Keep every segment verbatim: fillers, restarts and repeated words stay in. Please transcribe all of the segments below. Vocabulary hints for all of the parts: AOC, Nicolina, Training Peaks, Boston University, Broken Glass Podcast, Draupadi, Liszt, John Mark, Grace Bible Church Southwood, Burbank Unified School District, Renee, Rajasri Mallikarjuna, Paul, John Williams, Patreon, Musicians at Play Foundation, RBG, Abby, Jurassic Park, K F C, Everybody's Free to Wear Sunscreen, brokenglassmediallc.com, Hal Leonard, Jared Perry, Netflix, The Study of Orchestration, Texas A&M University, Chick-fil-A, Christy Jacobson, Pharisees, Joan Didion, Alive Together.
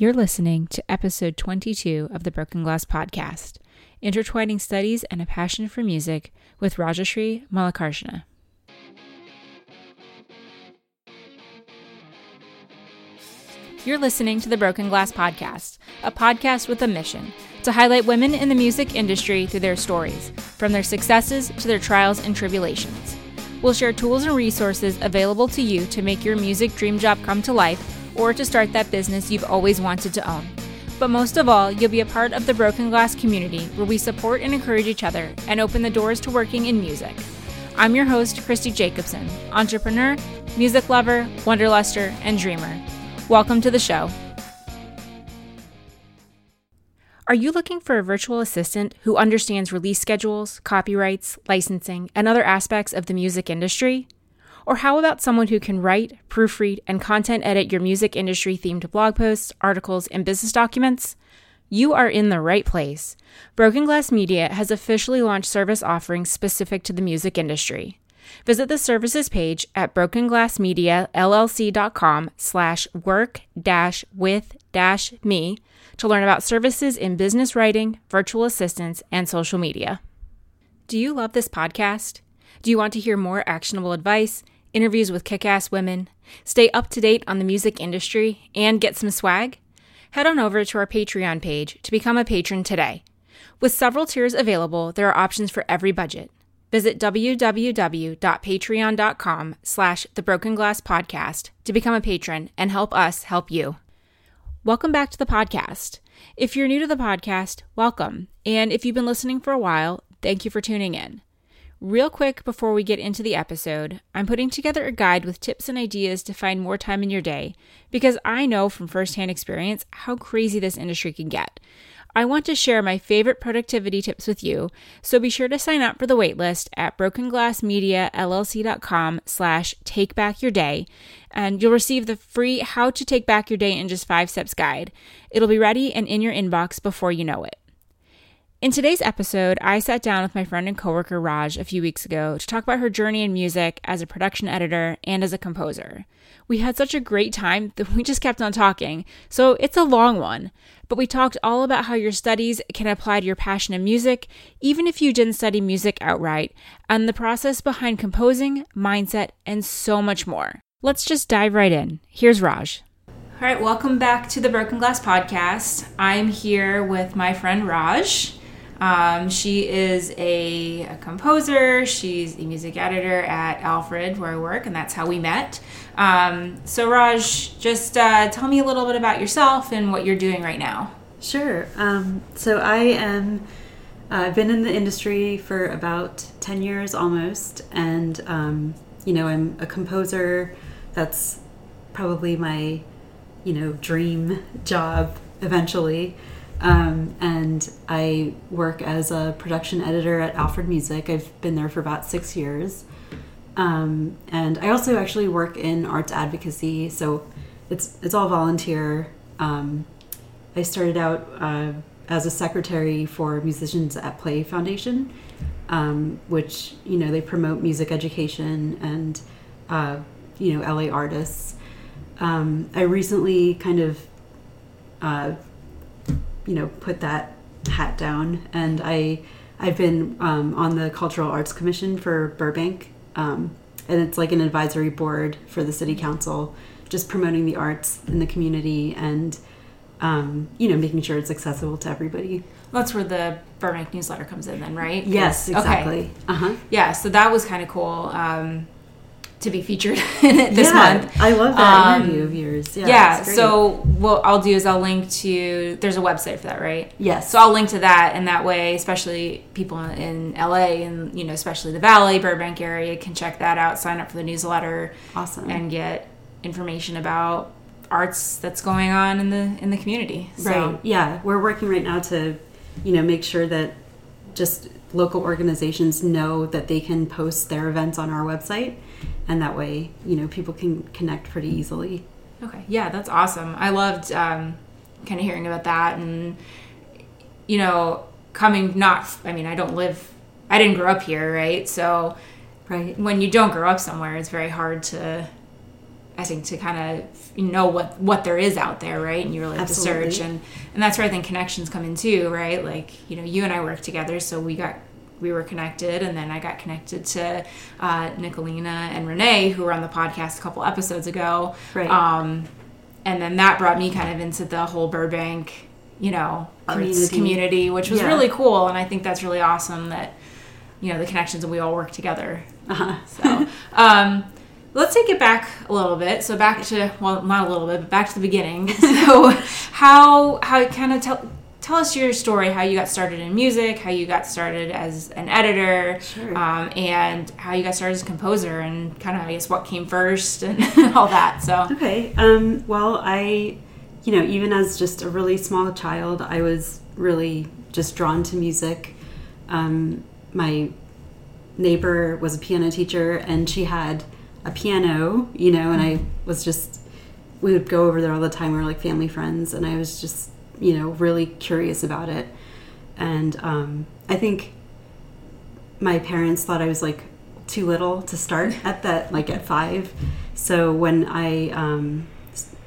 You're listening to episode twenty-two of the Broken Glass Podcast, intertwining studies and a passion for music with Rajasri Mallikarjuna. You're listening to the Broken Glass Podcast, a podcast with a mission to highlight women in the music industry through their stories, from their successes to their trials and tribulations. We'll share tools and resources available to you to make your music dream job come to life or to start that business you've always wanted to own. But most of all, you'll be a part of the Broken Glass community where we support and encourage each other and open the doors to working in music. I'm your host, Christy Jacobson, entrepreneur, music lover, wanderluster, and dreamer. Welcome to the show. Are you looking for a virtual assistant who understands release schedules, copyrights, licensing, and other aspects of the music industry? Or how about someone who can write, proofread, and content edit your music industry-themed blog posts, articles, and business documents? You are in the right place. Broken Glass Media has officially launched service offerings specific to the music industry. Visit the services page at broken glass media l l c dot com slash work dash with dash me to learn about services in business writing, virtual assistants, and social media. Do you love this podcast? Do you want to hear more actionable advice, interviews with kick-ass women, stay up to date on the music industry, and get some swag? Head on over to our Patreon page to become a patron today. With several tiers available, there are options for every budget. Visit www.patreon.com slash the Broken Glass Podcast to become a patron and help us help you. Welcome back to the podcast. If you're new to the podcast, welcome. And if you've been listening for a while, thank you for tuning in. Real quick before we get into the episode, I'm putting together a guide with tips and ideas to find more time in your day because I know from firsthand experience how crazy this industry can get. I want to share my favorite productivity tips with you, so be sure to sign up for the waitlist at broken glass media l l c dot com slash take back your day, and you'll receive the free How to Take Back Your Day in Just Five Steps guide. It'll be ready and in your inbox before you know it. In today's episode, I sat down with my friend and coworker Raj a few weeks ago to talk about her journey in music as a production editor and as a composer. We had such a great time that we just kept on talking, so it's a long one. But we talked all about how your studies can apply to your passion in music, even if you didn't study music outright, and the process behind composing, mindset, and so much more. Let's just dive right in. Here's Raj. All right, welcome back to the Broken Glass Podcast. I'm here with my friend Raj. Um, she is a, a composer, she's a music editor at Alfred, where I work, and that's how we met. Um, so Raj, just uh, tell me a little bit about yourself and what you're doing right now. Sure. Um, so I am, uh, I've been in the industry for about ten years almost, and um, you know, I'm a composer. That's probably my, you know, dream job eventually. Um, and I work as a production editor at Alfred Music. I've been there for about six years. Um, and I also actually work in arts advocacy, so it's it's all volunteer. Um, I started out uh, as a secretary for Musicians at Play Foundation, um, which, you know, they promote music education and, uh, you know, L A artists. Um, I recently kind of... Uh, you know, put that hat down. And I, I've been um, on the Cultural Arts Commission for Burbank. Um, and it's like an advisory board for the city council, just promoting the arts in the community and, um, you know, making sure it's accessible to everybody. That's where the Burbank newsletter comes in then, right? Yes, exactly. Okay. Uh-huh. Yeah, so that was kind of cool. Um, to be featured in it this yeah, month. I love that um, interview of yours. Yeah, yeah so what I'll do is I'll link to, there's a website for that, right? Yes. So I'll link to that, and that way, especially people in L A and, you know, especially the Valley, Burbank area can check that out, sign up for the newsletter. Awesome. And get information about arts that's going on in the in the community. So. Right, yeah. We're working right now to, you know, make sure that just local organizations know that they can post their events on our website. And that way, you know, people can connect pretty easily. Okay. Yeah, that's awesome. I loved um, kind of hearing about that. And, you know, coming not, I mean, I don't live, I didn't grow up here, right? So right. When you don't grow up somewhere, it's very hard to I think, to kind of know what, what there is out there, right? And you really have Absolutely. to search. And, and that's where I think connections come in too, right? Like, you know, you and I work together, so we got we were connected, and then I got connected to uh, Nicolina and Renee, who were on the podcast a couple episodes ago. Right. Um, and then that brought me kind of into the whole Burbank, you know, community. arts community, which was yeah. really cool. And I think that's really awesome that, you know, the connections and we all work together. Uh-huh. So um, let's take it back a little bit. So back to, well, not a little bit, but back to the beginning. So how, how kind of tell... Tell us your story, how you got started in music, how you got started as an editor, sure. um, and how you got started as a composer, and kind of, I guess, what came first and all that. So Okay. Um, well, I, you know, even as just a really small child, I was really just drawn to music. Um, my neighbor was a piano teacher, and she had a piano, you know, and I was just, we would go over there all the time. We were like family friends, and I was just... you know, really curious about it. And um, I think my parents thought I was like too little to start at that, like at five. So when I, um,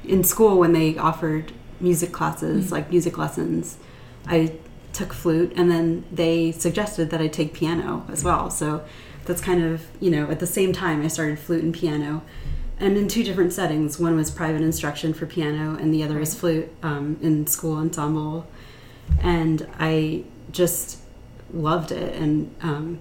in school, when they offered music classes, mm-hmm. like music lessons, I took flute, and then they suggested that I take piano as well. So that's kind of, you know, at the same time I started flute and piano. And in two different settings. One was private instruction for piano, and the other right. was flute um, in school ensemble. And I just loved it. And, um,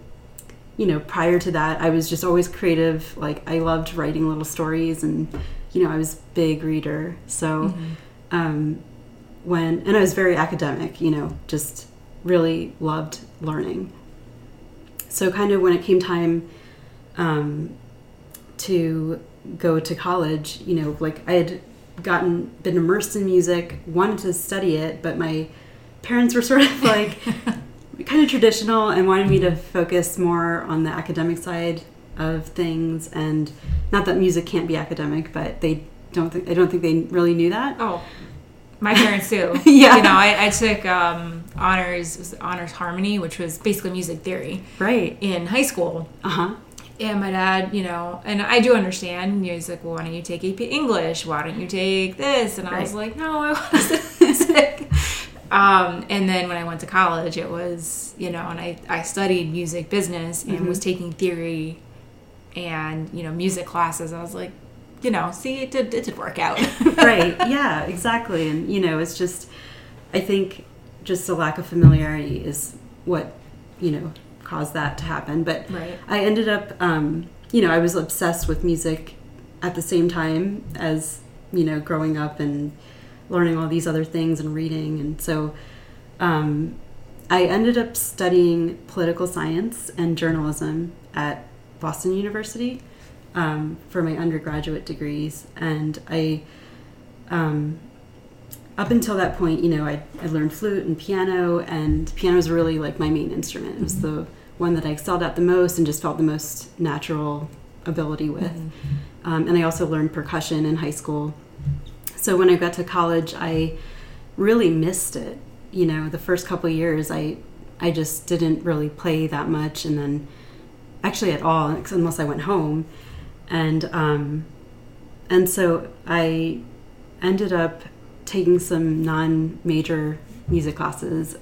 you know, prior to that, I was just always creative. Like, I loved writing little stories, and, you know, I was a big reader. So mm-hmm. um, when, and I was very academic, you know, just really loved learning. So kind of when it came time um, to... go to college, you know, like I had gotten, been immersed in music, wanted to study it, but my parents were sort of like kind of traditional and wanted me to focus more on the academic side of things. And not that music can't be academic, but they don't think, I don't think they really knew that. Oh, my parents do. yeah. You know, I, I took um, honors, was honors harmony, which was basically music theory. Right. In high school. Uh-huh. Yeah, my dad, you know, and I do understand. He's like, well, why don't you take A P English? Why don't you take this? And I right. was like, no, I want to study music. Um, and then when I went to college, it was, you know, and I, I studied music business and mm-hmm. was taking theory and, you know, music classes. I was like, you know, see, it did, it did work out. right. Yeah, exactly. And, you know, it's just, I think just a lack of familiarity is what, you know, caused that to happen. But right. I ended up, um, you know, I was obsessed with music at the same time as, you know, growing up and learning all these other things and reading. And so um, I ended up studying political science and journalism at Boston University um, for my undergraduate degrees. And I, um, up until that point, you know, I, I learned flute and piano, and piano was really like my main instrument. It was mm-hmm. the one that I excelled at the most and just felt the most natural ability with. Mm-hmm. Um, and I also learned percussion in high school. So when I got to college, I really missed it. You know, the first couple of years, I, I just didn't really play that much, and then actually at all, unless I went home. And, um, and so I ended up taking some non-major music classes,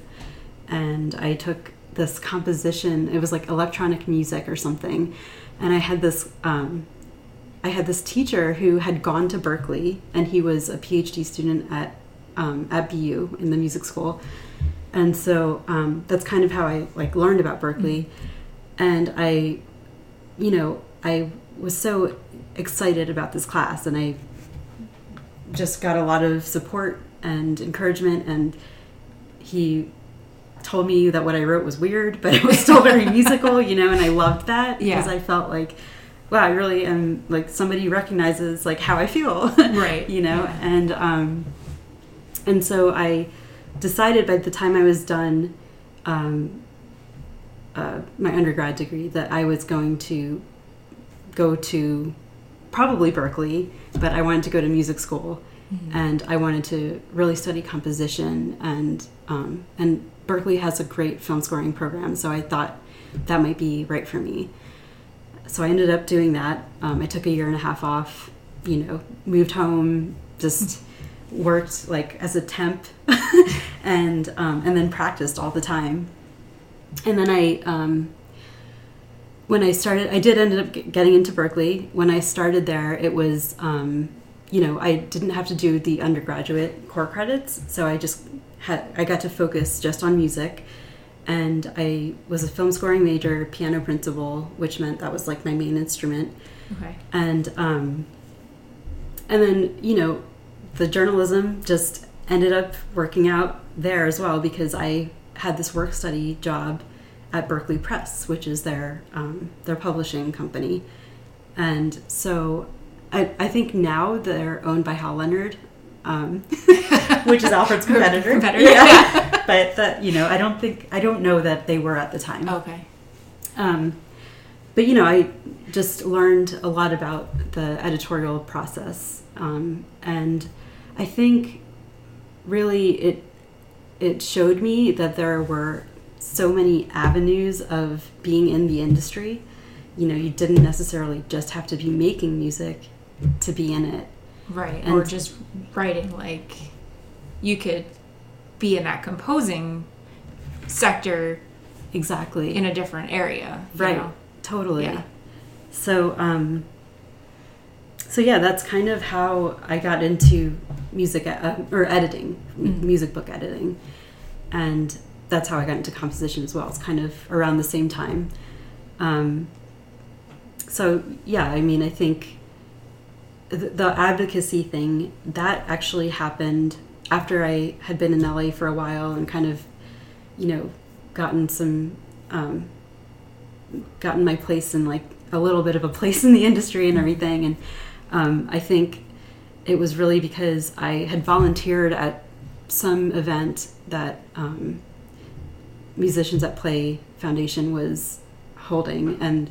and I took this composition, it was like electronic music or something, and I had this um, I had this teacher who had gone to Berklee, and he was a P H D student at um, at B U in the music school. And so um, that's kind of how I like learned about Berklee. And I, you know, I was so excited about this class, and I just got a lot of support and encouragement, and he told me that what I wrote was weird, but it was still very musical, you know, and I loved that because yeah. I felt like, wow, I really am, like, somebody recognizes, like, how I feel, right? you know, yeah. and um, and so I decided by the time I was done um, uh, my undergrad degree that I was going to go to probably Berklee, but I wanted to go to music school, mm-hmm. and I wanted to really study composition, and um, and Berklee has a great film scoring program, so I thought that might be right for me. So I ended up doing that. Um, I took a year and a half off, you know, moved home, just worked like as a temp and um, and then practiced all the time. And then I, um, when I started, I did end up getting into Berklee. When I started there, it was, um, you know, I didn't have to do the undergraduate core credits. So I just had, I got to focus just on music. And I was a film scoring major, piano principal, which meant that was like my main instrument. Okay. And, um, and then, you know, the journalism just ended up working out there as well, because I had this work study job at Berklee Press, which is their um, their publishing company. And so I, I think now they're owned by Hal Leonard, um, which is Alfred's competitor. competitor. Yeah. But that, you know, I don't think, I don't know that they were at the time. Okay. Um, but, you know, I just learned a lot about the editorial process. Um, and I think really it it showed me that there were so many avenues of being in the industry. You know, you didn't necessarily just have to be making music to be in it. Right. And or just writing, like you could be in that composing sector. Exactly. In a different area. Right. You know? Totally. Yeah. So, um, so yeah, that's kind of how I got into music uh, or editing, mm-hmm. music book editing, and that's how I got into composition as well. It's kind of around the same time. Um, so yeah, I mean, I think the, the advocacy thing that actually happened after I had been in L A for a while and kind of, you know, gotten some, um, gotten my place in like a little bit of a place in the industry and everything, and um, I think it was really because I had volunteered at some event that um, Musicians at Play Foundation was holding, and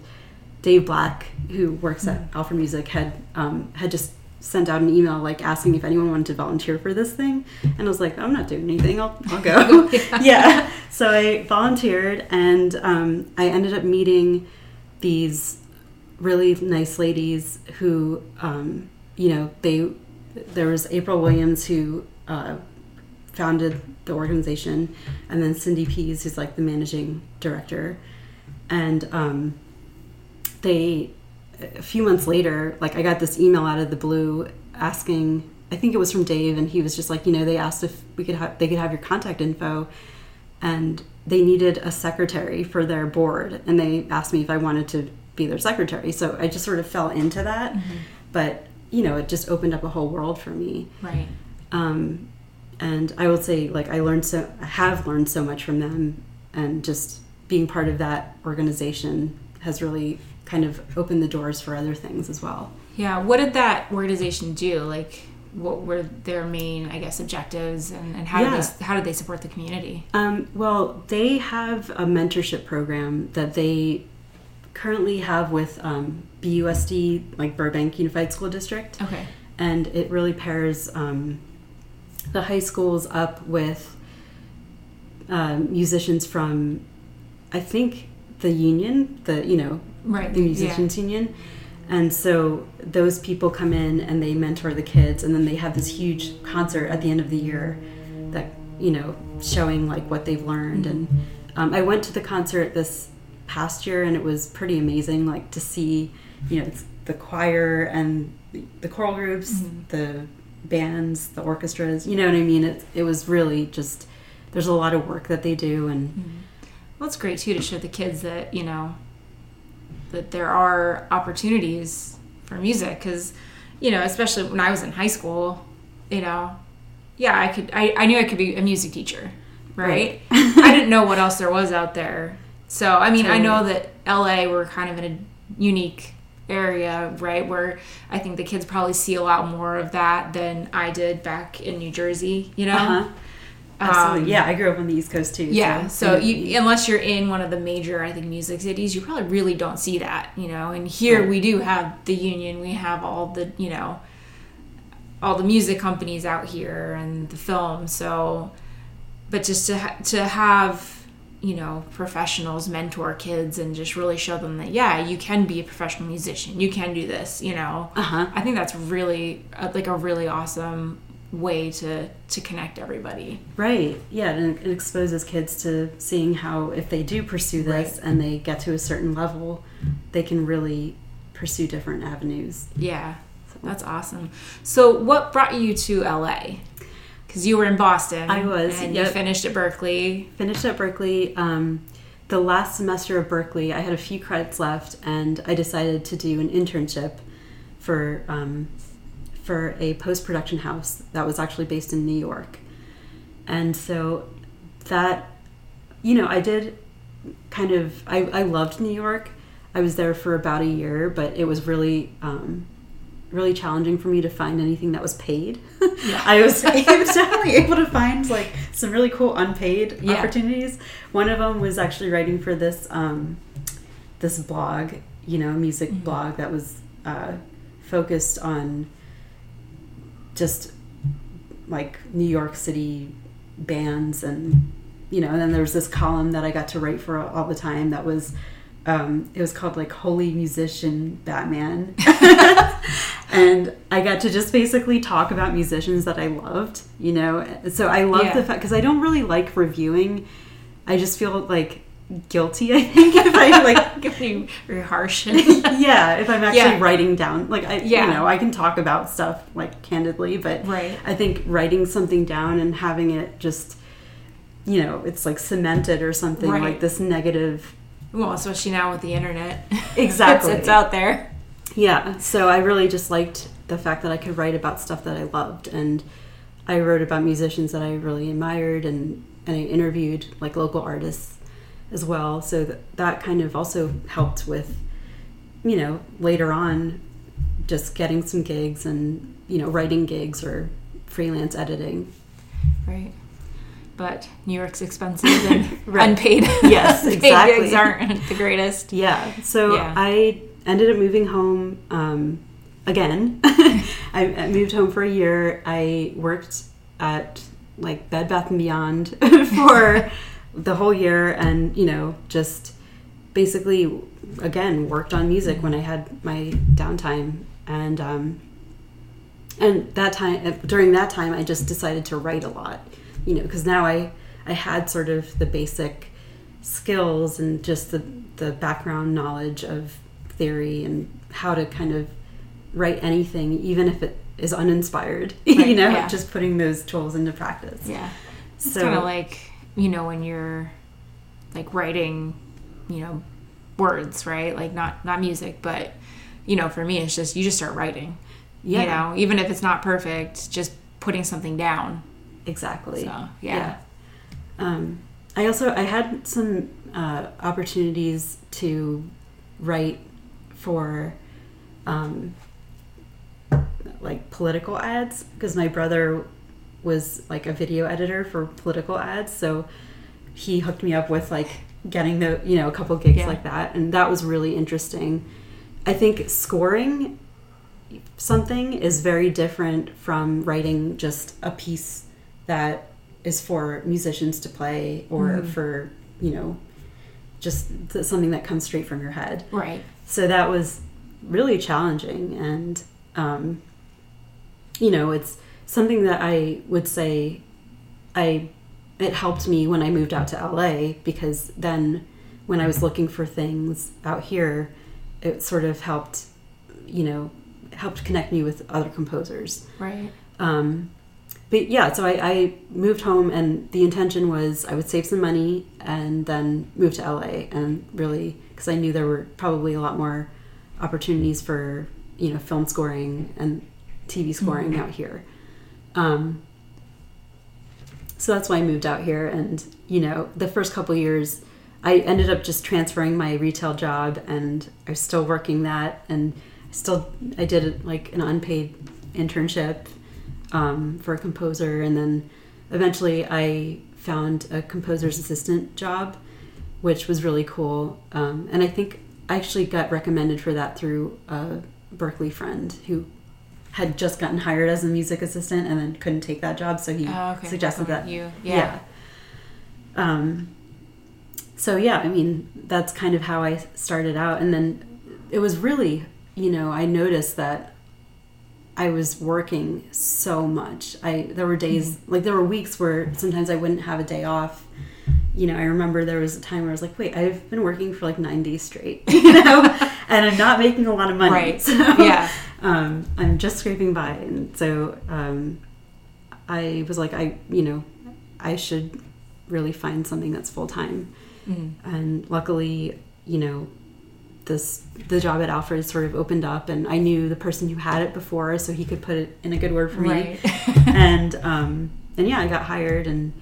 Dave Black, who works at Alfred Music, had um, had just sent out an email like asking if anyone wanted to volunteer for this thing, and I was like, I'm not doing anything, I'll, I'll go. yeah. yeah. So I volunteered, and um, I ended up meeting these really nice ladies who, um, you know, they, there was April Williams who uh, founded the organization, and then Cindy Pease, who's like the managing director. And um, they, a few months later, like I got this email out of the blue asking, I think it was from Dave, and he was just like, you know, they asked if we could have, they could have your contact info, and they needed a secretary for their board, and they asked me if I wanted to be their secretary. So I just sort of fell into that. Mm-hmm. But, you know, it just opened up a whole world for me. Right. Um, and I will say, like, I learned so, I have learned so much from them. And just being part of that organization has really kind of opened the doors for other things as well. Yeah. What did that organization do? Like, what were their main, I guess, objectives, and, and how, yeah. did they, how did they support the community? Um, well, they have a mentorship program that they currently have with um, B U S D, like Burbank Unified School District. Okay. And it really pairs um, the high schools up with uh, musicians from, I think, the union, the, you know, right. the musicians yeah. union. And so those people come in and they mentor the kids, and then they have this huge concert at the end of the year that, you know, showing like what they've learned. And um, I went to the concert this past year, and it was pretty amazing, like to see, you know, it's the choir and the choral groups, mm-hmm. the bands, the orchestras, you know what I mean? It, it was really just, there's a lot of work that they do. And mm-hmm. well, it's great too to show the kids that, you know, that there are opportunities for music, because, you know, especially when I was in high school, you know, yeah, I could, I, I knew I could be a music teacher, right? right. I didn't know what else there was out there. So, I mean, totally. I know that L A, we're kind of in a unique area, right, where I think the kids probably see a lot more of that than I did back in New Jersey, you know? Uh-huh. Absolutely. Um, yeah, I grew up on the East Coast too. Yeah, so, so you, unless you're in one of the major, I think, music cities, you probably really don't see that, you know. And here right. we do have the union, we have all the, you know, all the music companies out here and the film. So, but just to ha- to have you know, professionals mentor kids and just really show them that, yeah, you can be a professional musician. You can do this, you know. Uh-huh. I think that's really, like, a really awesome way to, to connect everybody. Right. Yeah, and it exposes kids to seeing how if they do pursue this right. and they get to a certain level, they can really pursue different avenues. Yeah, so. That's awesome. So what brought you to L A? Because you were in Boston. I was, And yep. you finished at Berklee. Finished at Berklee. Um, the last semester of Berklee, I had a few credits left, and I decided to do an internship for um, for a post-production house that was actually based in New York. And so that, you know, I did kind of, I, I loved New York. I was there for about a year, but it was really... Um, really challenging for me to find anything that was paid. Yeah. I was, I was definitely able to find like some really cool unpaid yeah. opportunities. One of them was actually writing for this um, this blog, you know, music mm-hmm. blog that was uh, focused on just like New York City bands, and you know, and then there was this column that I got to write for all the time that was Um, it was called like Holy Musician Batman. And I got to just basically talk about musicians that I loved, you know. So I love yeah. the fact, because I don't really like reviewing. I just feel like guilty, I think, if I like if you rehearse it. Yeah, if I'm actually yeah. writing down, like I, yeah. you know, I can talk about stuff like candidly, but right. I think writing something down and having it just, you know, it's like cemented or something right. like this negative. Well, especially now with the internet. Exactly. it's, it's out there. Yeah. So I really just liked the fact that I could write about stuff that I loved. And I wrote about musicians that I really admired, and, and I interviewed like local artists as well. So that, that kind of also helped with, you know, later on just getting some gigs and, you know, writing gigs or freelance editing. Right. But New York's expensive and right. unpaid. Yes, exactly. Paid gigs aren't the greatest. Yeah. So yeah. I ended up moving home um, again. I, I moved home for a year. I worked at like Bed Bath and Beyond for the whole year, and you know, just basically again worked on music when I had my downtime, and um, and that time during that time I just decided to write a lot. You know, because now I, I had sort of the basic skills and just the, the background knowledge of theory and how to kind of write anything, even if it is uninspired, right. you know, yeah. just putting those tools into practice. Yeah. It's so, kind of like, you know, when you're like writing, you know, words, right? Like not, not music, but, you know, for me, it's just, you just start writing, yeah. you know, even if it's not perfect, just putting something down. Exactly. So, yeah. yeah. Um, I also I had some uh, opportunities to write for um, like political ads, because my brother was like a video editor for political ads, so he hooked me up with like getting the you know a couple gigs yeah. like that, and that was really interesting. I think scoring something is very different from writing just a piece that is for musicians to play or mm-hmm. for, you know, just something that comes straight from your head. Right. So that was really challenging. And, um, you know, it's something that I would say I it helped me when I moved out to L A, because then when I was looking for things out here, it sort of helped, you know, helped connect me with other composers. Right. Um But yeah, so I, I moved home, and the intention was I would save some money and then move to L A, and really, because I knew there were probably a lot more opportunities for, you know, film scoring and T V scoring mm-hmm. out here. Um, so that's why I moved out here. And, you know, the first couple of years, I ended up just transferring my retail job, and I was still working that, and still I did like an unpaid internship Um, for a composer, and then eventually I found a composer's assistant job, which was really cool. Um, and I think I actually got recommended for that through a Berklee friend who had just gotten hired as a music assistant and then couldn't take that job, so he oh, okay. suggested that. You. Yeah. yeah. Um, so yeah, I mean, that's kind of how I started out. And then it was really, you know, I noticed that I was working so much. I there were days, mm-hmm. like there were weeks where sometimes I wouldn't have a day off. You know, I remember there was a time where I was like, wait, I've been working for like nine days straight, you know, and I'm not making a lot of money. Right. So yeah. um, I'm just scraping by. And so um, I was like, I, you know, I should really find something that's full time. Mm-hmm. And luckily, you know, this, the job at Alfred sort of opened up, and I knew the person who had it before, so he could put it in a good word for me. Right. and, um, and yeah, I got hired, and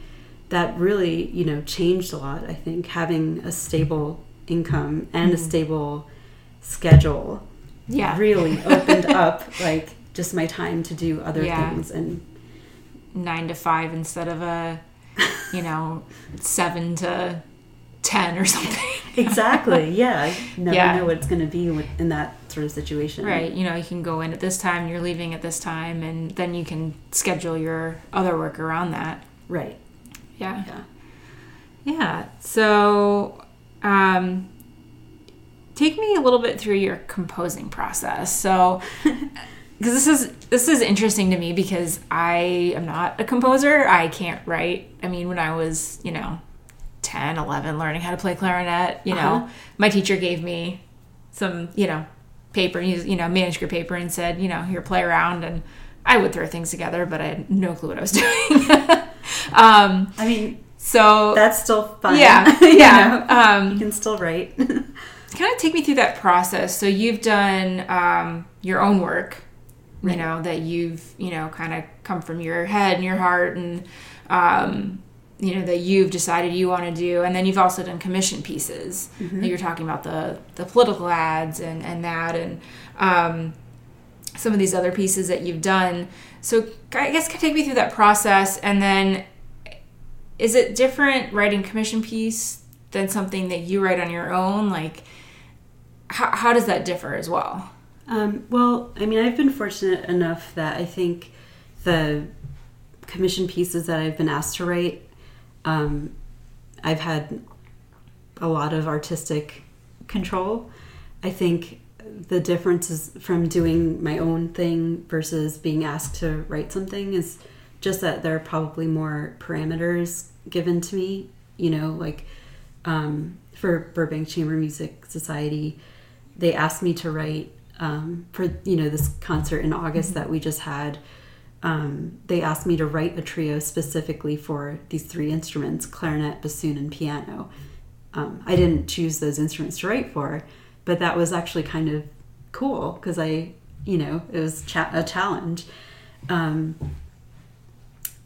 that really, you know, changed a lot. I think having a stable income and mm. a stable schedule yeah. really opened up like just my time to do other yeah. things. And nine to five instead of a, you know, seven to ten or something. Exactly. Yeah. I never yeah. know what it's going to be in that sort of situation. Right. You know, you can go in at this time, you're leaving at this time, and then you can schedule your other work around that. Right. Yeah. Yeah. Yeah. So, um, take me a little bit through your composing process. So, because this is, this is interesting to me because I am not a composer. I can't write. I mean, when I was, you know, ten, eleven, learning how to play clarinet, you uh-huh. know, my teacher gave me some, you know, paper, you know, manuscript paper, and said, you know, here, play around. And I would throw things together, but I had no clue what I was doing. um, I mean, so that's still fun. Yeah. Yeah. you know, um, you can still write. Kind of take me through that process. So you've done, um, your own work, right. you know, that you've, you know, kind of come from your head and your heart, and, um, you know, that you've decided you want to do. And then you've also done commission pieces. Mm-hmm. You're talking about the, the political ads and, and that, and, um, some of these other pieces that you've done. So I guess take me through that process. And then is it different writing commission piece than something that you write on your own? Like, how, how does that differ as well? Um, well, I mean, I've been fortunate enough that I think the commission pieces that I've been asked to write, um, I've had a lot of artistic control. I think the difference is from doing my own thing versus being asked to write something is just that there are probably more parameters given to me, you know, like, um, for Burbank Chamber Music Society, they asked me to write, um, for, you know, this concert in August mm-hmm. that we just had. Um, they asked me to write a trio specifically for these three instruments, clarinet, bassoon, and piano. Um, I didn't choose those instruments to write for, but that was actually kind of cool because I, you know, it was cha- a challenge. Um,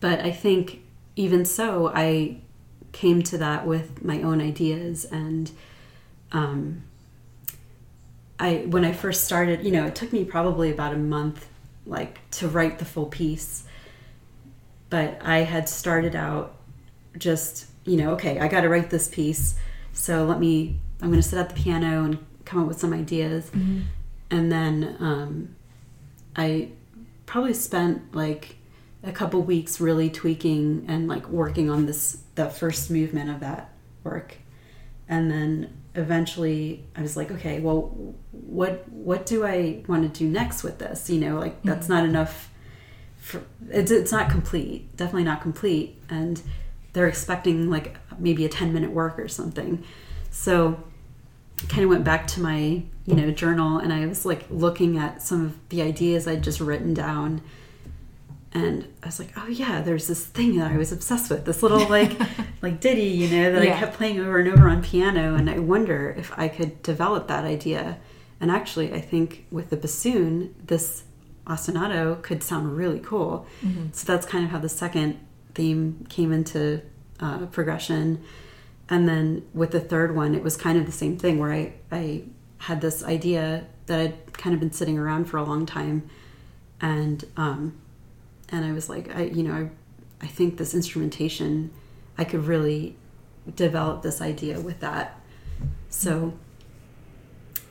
but I think even so, I came to that with my own ideas. And um, I, when I first started, you know, it took me probably about a month, like, to write the full piece. But I had started out just, you know, okay, I got to write this piece. So let me, I'm going to sit at the piano and come up with some ideas. Mm-hmm. And then um, I probably spent like a couple weeks really tweaking and like working on this, the first movement of that work. And then eventually I was like, okay, well, what what do I want to do next with this? You know, like that's mm-hmm. not enough. For, it's, it's not complete, definitely not complete. And they're expecting like maybe a ten minute work or something. So kind of went back to my, you know, journal, and I was like looking at some of the ideas I'd just written down, and I was like, oh yeah, there's this thing that I was obsessed with, this little like like ditty, you know, that yeah. I kept playing over and over on piano, and I wonder if I could develop that idea. And actually I think with the bassoon, this ostinato could sound really cool. Mm-hmm. So that's kind of how the second theme came into uh, progression. And then with the third one, it was kind of the same thing where I, I had this idea that I'd kind of been sitting around for a long time. And um, and I was like, I you know, I, I think this instrumentation, I could really develop this idea with that. So,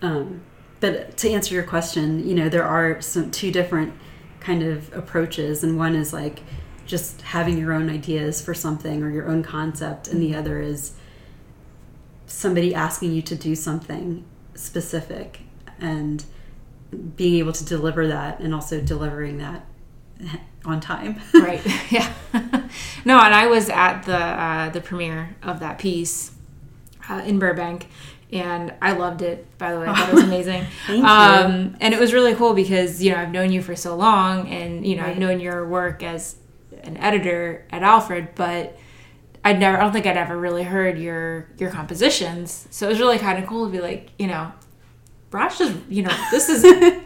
um, but to answer your question, you know, there are some two different kind of approaches. And one is like just having your own ideas for something or your own concept. And the other is somebody asking you to do something specific and being able to deliver that, and also delivering that on time. Right. Yeah. No, and I was at the uh, the premiere of that piece uh, in Burbank, and I loved it, by the way. I thought it was amazing. Thank um, you. And it was really cool because, you know, I've known you for so long, and, you know, right. I've known your work as an editor at Alfred, but I'd never, I don't think I'd ever really heard your, your compositions. So it was really kind of cool to be like, you know, Raj just, you know, this is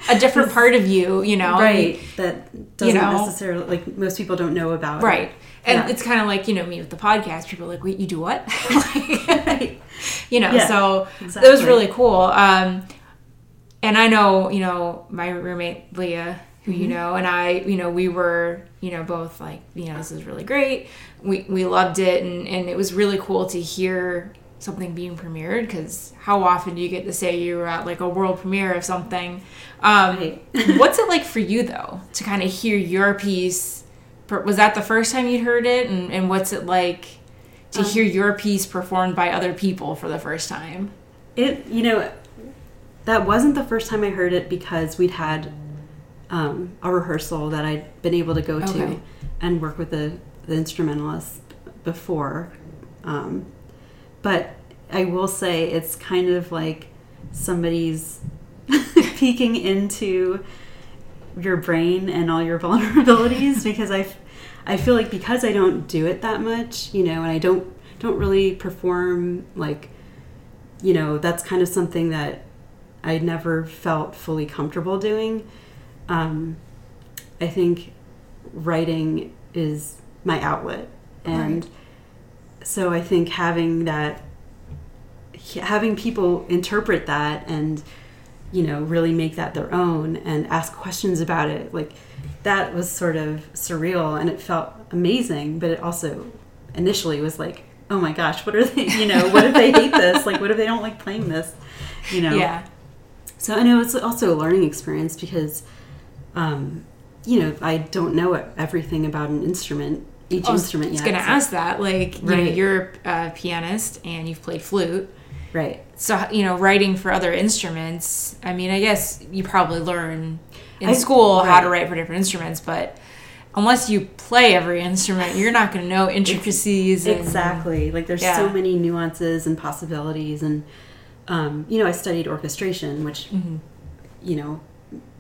a different part of you, you know. Right. That doesn't you know, necessarily, like, most people don't know about. Right. It. And yeah. It's kind of like, you know, me with the podcast, people are like, wait, you do what? Like, you know, yeah, so exactly. It was really cool. Um, and I know, you know, my roommate, Leah, who mm-hmm. you know, and I, you know, we were, you know, both like, you know, this is really great. We we loved it. And, and it was really cool to hear something being premiered, because how often do you get to say you were at like a world premiere of something? Um, right. What's it like for you, though, to kind of hear your piece? Was that the first time you'd heard it? And, and what's it like to hear your piece performed by other people for the first time? It, you know, that wasn't the first time I heard it, because we'd had um, a rehearsal that I'd been able to go okay. to and work with the, the instrumentalist before. Um, but I will say it's kind of like somebody's peeking into your brain and all your vulnerabilities, because I, I feel like because I don't do it that much, you know, and I don't don't really perform, like, you know, that's kind of something that I never felt fully comfortable doing. Um, I think writing is my outlet, and right. so I think having that, having people interpret that and, you know, really make that their own and ask questions about it, like, that was sort of surreal, and it felt amazing, but it also initially was like, oh my gosh, what are they, you know, what if they hate this? Like, what if they don't like playing this, you know? Yeah. So I know it's also a learning experience, because, um, you know, I don't know everything about an instrument, each oh, instrument yet. I was going to so. ask that, like, right. you know, you're a pianist and you've played flute. Right. So, you know, writing for other instruments, I mean, I guess you probably learn in I, school right. how to write for different instruments, but unless you play every instrument, you're not going to know intricacies. And, exactly. Like, there's yeah. so many nuances and possibilities. And, um, you know, I studied orchestration, which, mm-hmm. you know,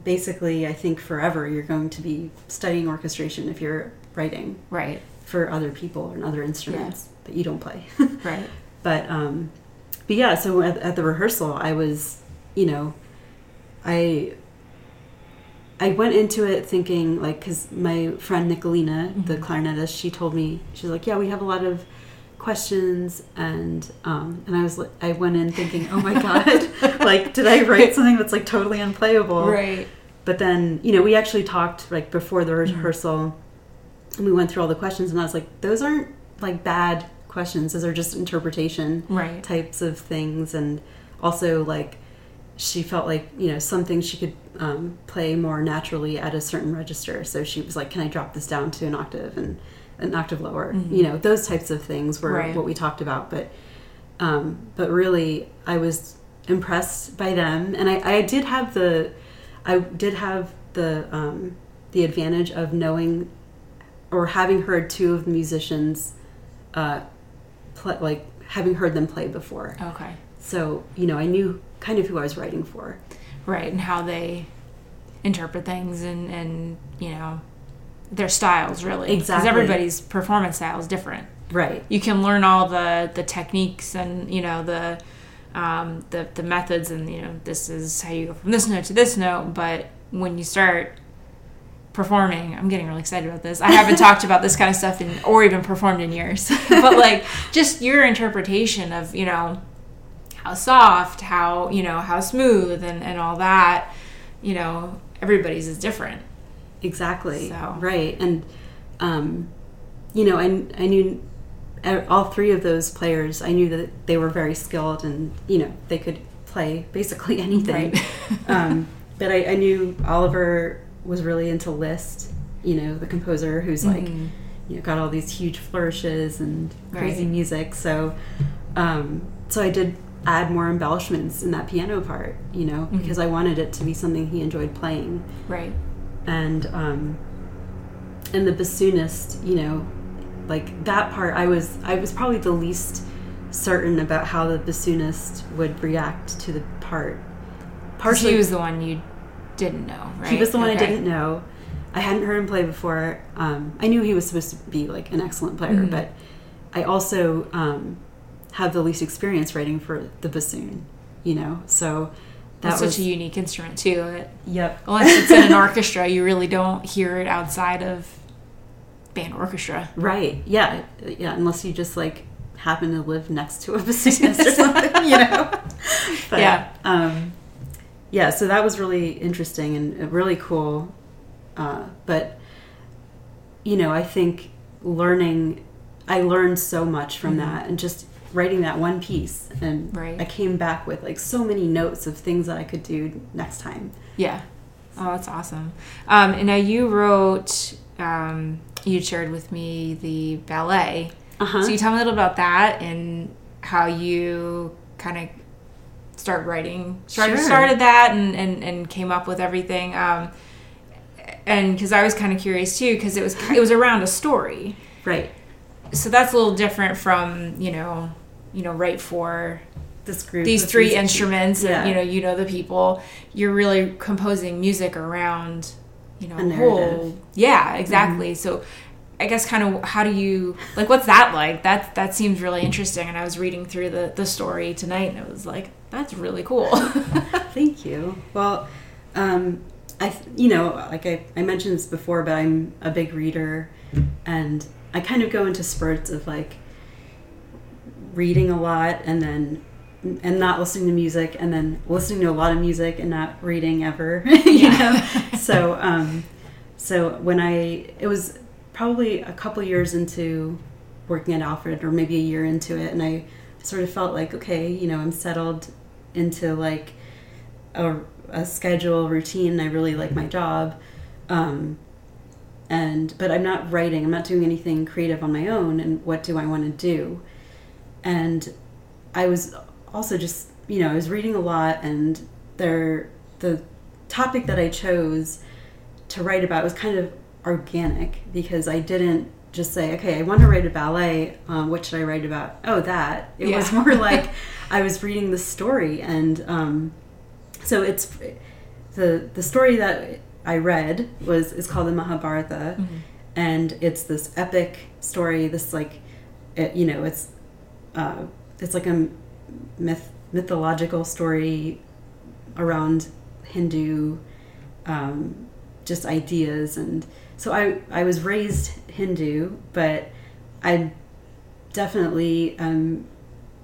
basically I think forever you're going to be studying orchestration if you're writing right. for other people and other instruments yeah. that you don't play. Right. But, um... But yeah, so at, at the rehearsal, I was, you know, I I went into it thinking, like, because my friend Nicolina, mm-hmm. the clarinetist, she told me, she's like, yeah, we have a lot of questions, and um, and I was like, I went in thinking, oh my god, like, did I write something that's like totally unplayable? Right. But then, you know, we actually talked like before the rehearsal, mm-hmm. and we went through all the questions, and I was like, those aren't like bad questions, those are just interpretation right. types of things. And also, like, she felt like, you know, some things she could um, play more naturally at a certain register, so she was like, can I drop this down to an octave and an octave lower, mm-hmm. you know, those types of things were right. what we talked about. But um, but really I was impressed by them, and I, I did have the I did have the um, the advantage of knowing or having heard two of the musicians uh Play, like having heard them play before. Okay. So, you know, I knew kind of who I was writing for. Right, and how they interpret things, and, and you know, their styles, really. Exactly. Because everybody's performance style is different. Right. You can learn all the, the techniques and, you know, the, um, the the methods, and, you know, this is how you go from this note to this note, but when you start performing, I'm getting really excited about this. I haven't talked about this kind of stuff in, or even performed in years. But, like, just your interpretation of, you know, how soft, how, you know, how smooth, and, and all that, you know, everybody's is different. Exactly. So. Right. And, um, you know, I, I knew all three of those players, I knew that they were very skilled, and, you know, they could play basically anything. Right. um, but I, I knew Oliver was really into Liszt, you know, the composer, who's like, mm-hmm. you know, got all these huge flourishes and crazy right. music. So, um, so I did add more embellishments in that piano part, you know, mm-hmm. because I wanted it to be something he enjoyed playing. Right. And um, and the bassoonist, you know, like that part, I was I was probably the least certain about how the bassoonist would react to the part. Partially, he was the one you didn't know, right? He was the one okay. I didn't know. I hadn't heard him play before. Um, I knew he was supposed to be like an excellent player, mm-hmm. but I also um, have the least experience writing for the bassoon, you know. So that That's was such a unique instrument too. It, yep. Unless it's in an orchestra, you really don't hear it outside of band orchestra. Right. Yeah. Yeah. Unless you just like happen to live next to a bassoonist or something, you know. But, yeah. Um, yeah. So that was really interesting and really cool. Uh, but, you know, I think learning, I learned so much from mm-hmm. that and just writing that one piece. And right. I came back with like so many notes of things that I could do next time. Yeah. Oh, that's awesome. Um, and now you wrote, um, you shared with me the ballet. Uh-huh. So you tell me a little about that and how you kind of start writing, started, sure. started that and, and, and came up with everything. Um, And because I was kind of curious too, because it was it was around a story, right? So that's a little different from you know, you know, write for this group, these three music. instruments, yeah. and you know, you know the people. You're really composing music around, you know, a whole, yeah, exactly. Mm-hmm. So I guess kind of how do you like? What's that like? That that seems really interesting. And I was reading through the the story tonight, and it was like, that's really cool. Thank you. Well. um... I, you know, like I, I mentioned this before, but I'm a big reader and I kind of go into spurts of like reading a lot and then, and not listening to music and then listening to a lot of music and not reading ever, you know? So, um, so when I, it was probably a couple years into working at Alfred or maybe a year into it. And I sort of felt like, okay, you know, I'm settled into like a a schedule routine. I really like my job. Um, and, but I'm not writing, I'm not doing anything creative on my own. And what do I want to do? And I was also just, you know, I was reading a lot and there, the topic that I chose to write about was kind of organic because I didn't just say, okay, I want to write a ballet. Um, what should I write about? Oh, that. It yeah. was more like I was reading the story and, um, So it's the the story that I read was is called the Mahabharata, mm-hmm. and it's this epic story. This like, it, you know, it's uh, it's like a myth, mythological story around Hindu um, just ideas, and so I I was raised Hindu, but I definitely am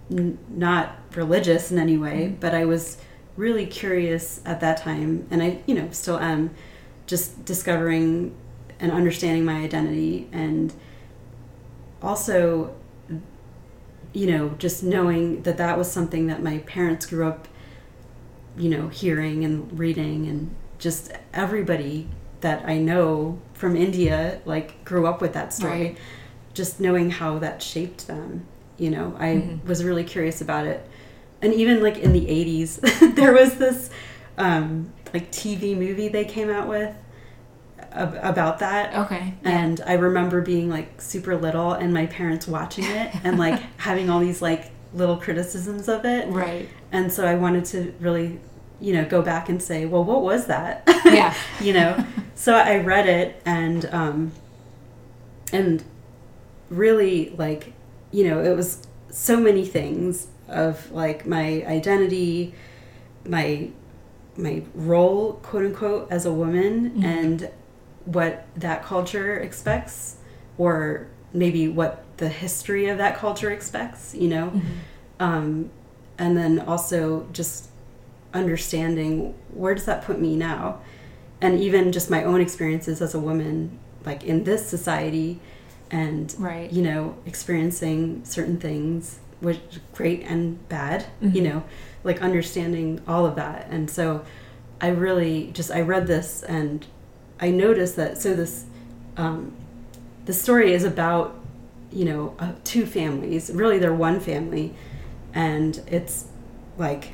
n- not religious in any way, mm-hmm. but I was really curious at that time, and I, you know, still am just discovering and understanding my identity, and also, you know, just knowing that that was something that my parents grew up, you know, hearing and reading, and just everybody that I know from India, like, grew up with that story, right. Just knowing how that shaped them, you know, I mm-hmm. was really curious about it. And even, like, in the eighties, there was this, um, like, T V movie they came out with ab- about that. Okay. Yeah. And I remember being, like, super little and my parents watching it and, like, having all these, like, little criticisms of it. Right. And so I wanted to really, you know, go back and say, well, what was that? Yeah. You know? So I read it and, um, and really, like, you know, it was so many things. Of like my identity, my my role, quote unquote, as a woman, mm-hmm. and what that culture expects, or maybe what the history of that culture expects, you know, mm-hmm. um, and then also just understanding where does that put me now, and even just my own experiences as a woman, like in this society, and right. you know, experiencing certain things. Which great and bad, mm-hmm. you know, like understanding all of that. And so I really just, I read this and I noticed that, so this, um, the story is about, you know, uh, two families, really they're one family, and it's like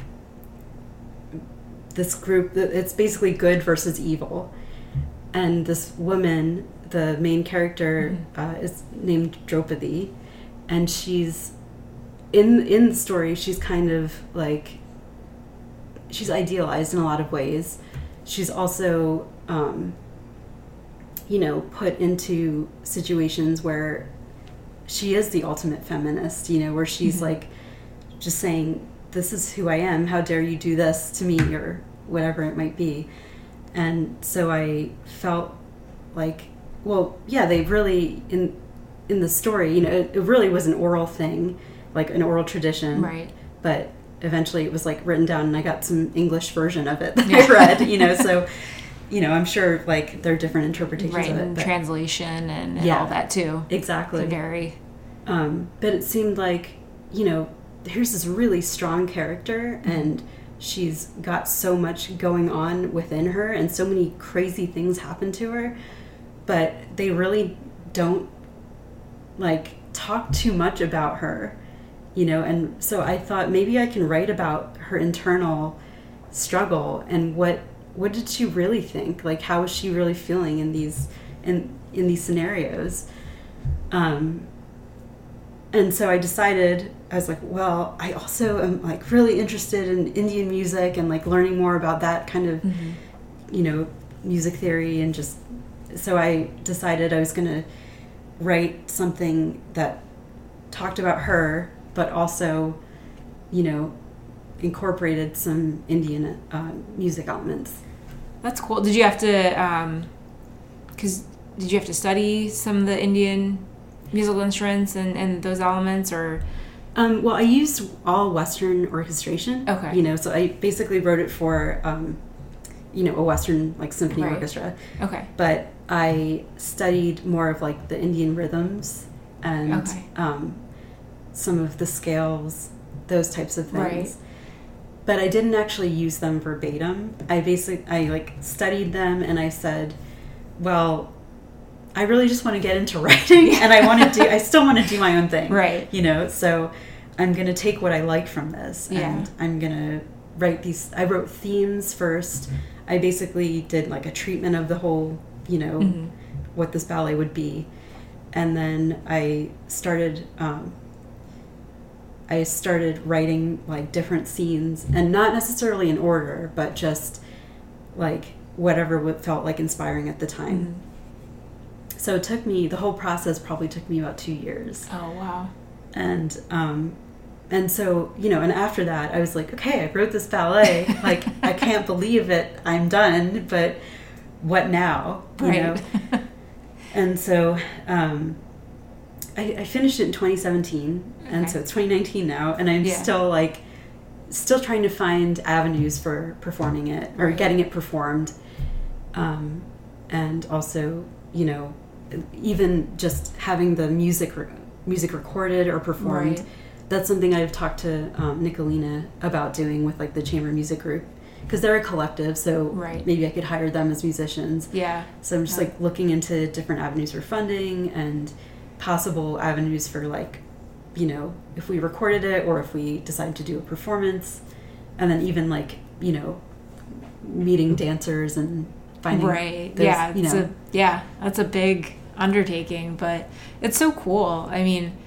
this group, it's basically good versus evil, and this woman, the main character, mm-hmm. uh, is named Draupadi, and she's in in the story, she's kind of like, she's idealized in a lot of ways. She's also um, you know, put into situations where she is the ultimate feminist, you know, where she's mm-hmm. like just saying, this is who I am, how dare you do this to me, or whatever it might be. And so I felt like, well, yeah, they really, in in the story, you know, it, it really was an oral thing, like an oral tradition. Right. But eventually it was like written down, and I got some English version of it that yeah. I read, you know, so... You know, I'm sure, like, there are different interpretations right, of it. Right, translation and, and yeah, all that, too. Exactly. It's very... Um, but it seemed like, you know, here's this really strong character, mm-hmm. and she's got so much going on within her, and so many crazy things happen to her, but they really don't, like, talk too much about her, you know? And so I thought, maybe I can write about her internal struggle and what... What did she really think? Like, how was she really feeling in these in in these scenarios? Um, and so I decided, I was like, well, I also am, like, really interested in Indian music and, like, learning more about that kind of, mm-hmm. you know, music theory, and just, so I decided I was going to write something that talked about her, but also, you know, incorporated some Indian uh, music elements. That's cool. Did you have to, um, cause did you have to study some of the Indian musical instruments and, and those elements, or? Um, well, I used all Western orchestration. Okay. You know, so I basically wrote it for, um, you know, a Western, like, symphony right. orchestra. Okay. But I studied more of, like, the Indian rhythms and okay. um, some of the scales, those types of things. Right. But I didn't actually use them verbatim. I basically, I like studied them, and I said, well, I really just want to get into writing, and I want to do, I still want to do my own thing. Right. You know, so I'm going to take what I like from this, yeah. and I'm going to write these, I wrote themes first. I basically did, like, a treatment of the whole, you know, mm-hmm. what this ballet would be. And then I started, um, I started writing, like, different scenes, and not necessarily in order, but just, like, whatever felt, like, inspiring at the time. Mm-hmm. So it took me, the whole process probably took me about two years. Oh, wow. And, um, and so, you know, and after that, I was like, okay, I wrote this ballet. Like, I can't believe it. I'm done, but what now? You right. know? And so, um, I, I finished it in twenty seventeen. And okay. so it's twenty nineteen now, and I'm yeah. still, like, still trying to find avenues for performing it, or right. getting it performed. Um, and also, you know, even just having the music re- music recorded or performed, right. that's something I've talked to um, Nicolina about doing with, like, the Chamber Music Group, because they're a collective, so right. maybe I could hire them as musicians. Yeah. So I'm just, yeah. like, looking into different avenues for funding and possible avenues for, like, you know, if we recorded it, or if we decide to do a performance, and then even, like, you know, meeting dancers and finding right those, yeah you know a, yeah that's a big undertaking, but it's so cool. I mean,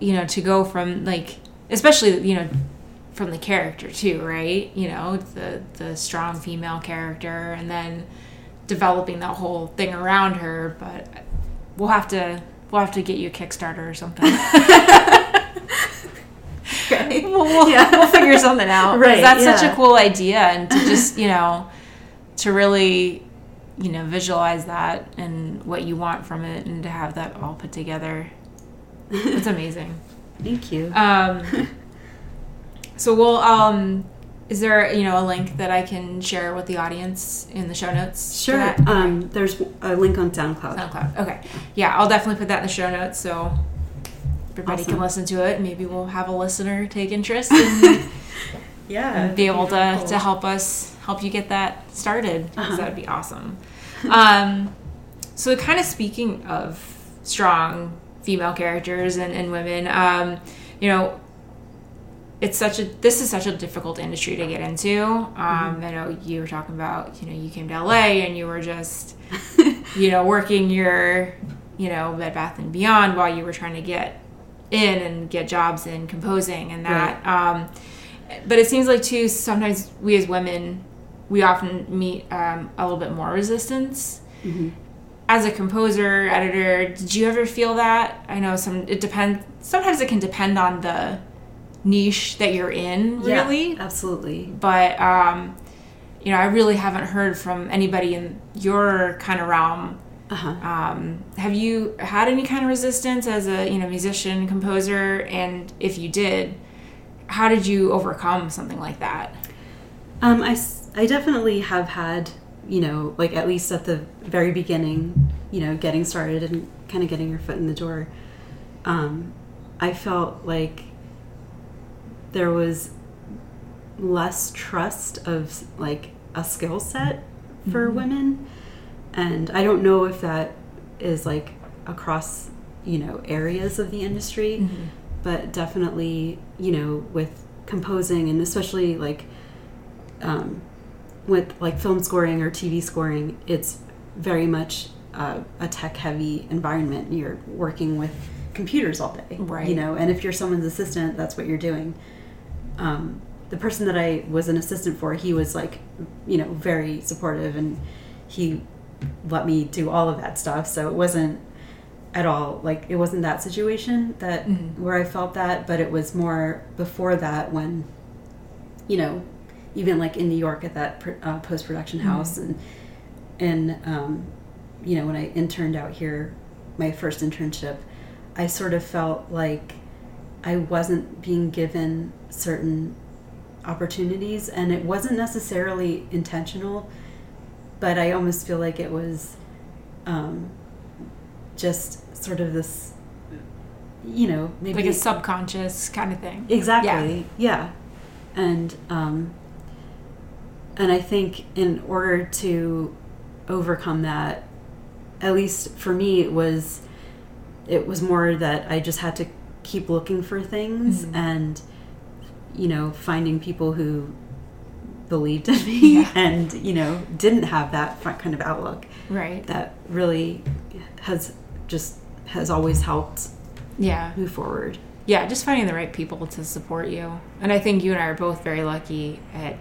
you know, to go from, like, especially, you know, from the character too, right, you know, the the strong female character, and then developing that whole thing around her. But we'll have to We'll have to get you a Kickstarter or something. Okay. We'll, we'll, yeah. we'll figure something out. Right. That's yeah. such a cool idea. And to just, you know, to really, you know, visualize that and what you want from it, and to have that all put together. It's amazing. Thank you. Um, so we'll, um, is there, you know, a link that I can share with the audience in the show notes? Sure. Um, there's a link on SoundCloud. SoundCloud. Okay. Yeah, I'll definitely put that in the show notes, so everybody awesome. Can listen to it. Maybe we'll have a listener take interest and, yeah, and be able to, cool. to help us, help you get that started. Uh-huh. 'Cause that would be awesome. Um, so kind of speaking of strong female characters and, and women, um, you know, it's such a, this is such a difficult industry to get into. Um, mm-hmm. I know you were talking about, you know, you came to L A and you were just, you know, working your, you know, Bed Bath and Beyond while you were trying to get in and get jobs in composing and that. Right. Um, but it seems like too, sometimes we as women, we often meet um, a little bit more resistance. Mm-hmm. As a composer, editor, did you ever feel that? I know some, it depends, sometimes it can depend on the niche that you're in, really. Yeah, absolutely. But um, you know, I really haven't heard from anybody in your kind of realm. Uh-huh. Um, have you had any kind of resistance as a, you know, musician, composer? And if you did, how did you overcome something like that? Um, I, I definitely have had, you know, like at least at the very beginning, you know, getting started and kind of getting your foot in the door. Um, I felt like there was less trust of like a skill set for mm-hmm. women. And I don't know if that is like across, you know, areas of the industry, mm-hmm. but definitely, you know, with composing and especially like um, with like film scoring or T V scoring, it's very much uh, a tech heavy environment. You're working with computers all day, right? You know, and if you're someone's assistant, that's what you're doing. Um, the person that I was an assistant for, he was like, you know, very supportive, and he let me do all of that stuff. So it wasn't at all like, it wasn't that situation that mm-hmm. where I felt that, but it was more before that when, you know, even like in New York at that uh, post-production house mm-hmm. and, and, um, you know, when I interned out here, my first internship, I sort of felt like I wasn't being given certain opportunities, and it wasn't necessarily intentional, but I almost feel like it was um, just sort of this, you know, maybe like a subconscious kind of thing. Exactly. Yeah. yeah. And, um, and I think in order to overcome that, at least for me, it was, it was more that I just had to keep looking for things mm-hmm. and, you know, finding people who believed in me yeah. and, you know, didn't have that kind of outlook. Right. That really has just, has always helped yeah. move forward. Yeah, just finding the right people to support you. And I think you and I are both very lucky, at, at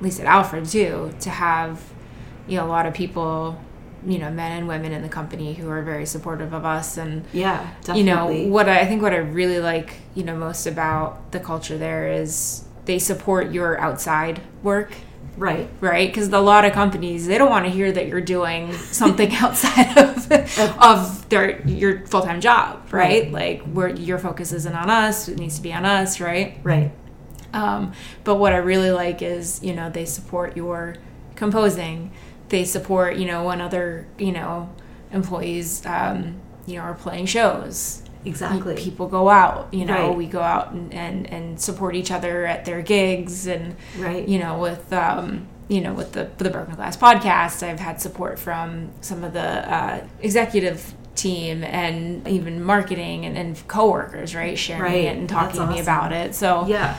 least at Alfred too, to have, you know, a lot of people, you know, men and women in the company who are very supportive of us. And yeah, definitely. You know, what I, I think what I really like, you know, most about the culture there is they support your outside work. Right. Right. Because a lot of companies, they don't want to hear that you're doing something outside of of their your full-time job. Right. right. Like where your focus isn't on us. It needs to be on us. Right. Right. Um, but what I really like is, you know, they support your composing. They support, you know, when other, you know, employees, um, you know, are playing shows. Exactly. Like people go out, you know, right. we go out and, and, and support each other at their gigs. And, right. you know, with, um, you know, with the, the Broken Glass podcast, I've had support from some of the uh, executive team and even marketing and, and coworkers, right, sharing right. it and talking That's to awesome. Me about it. So, yeah.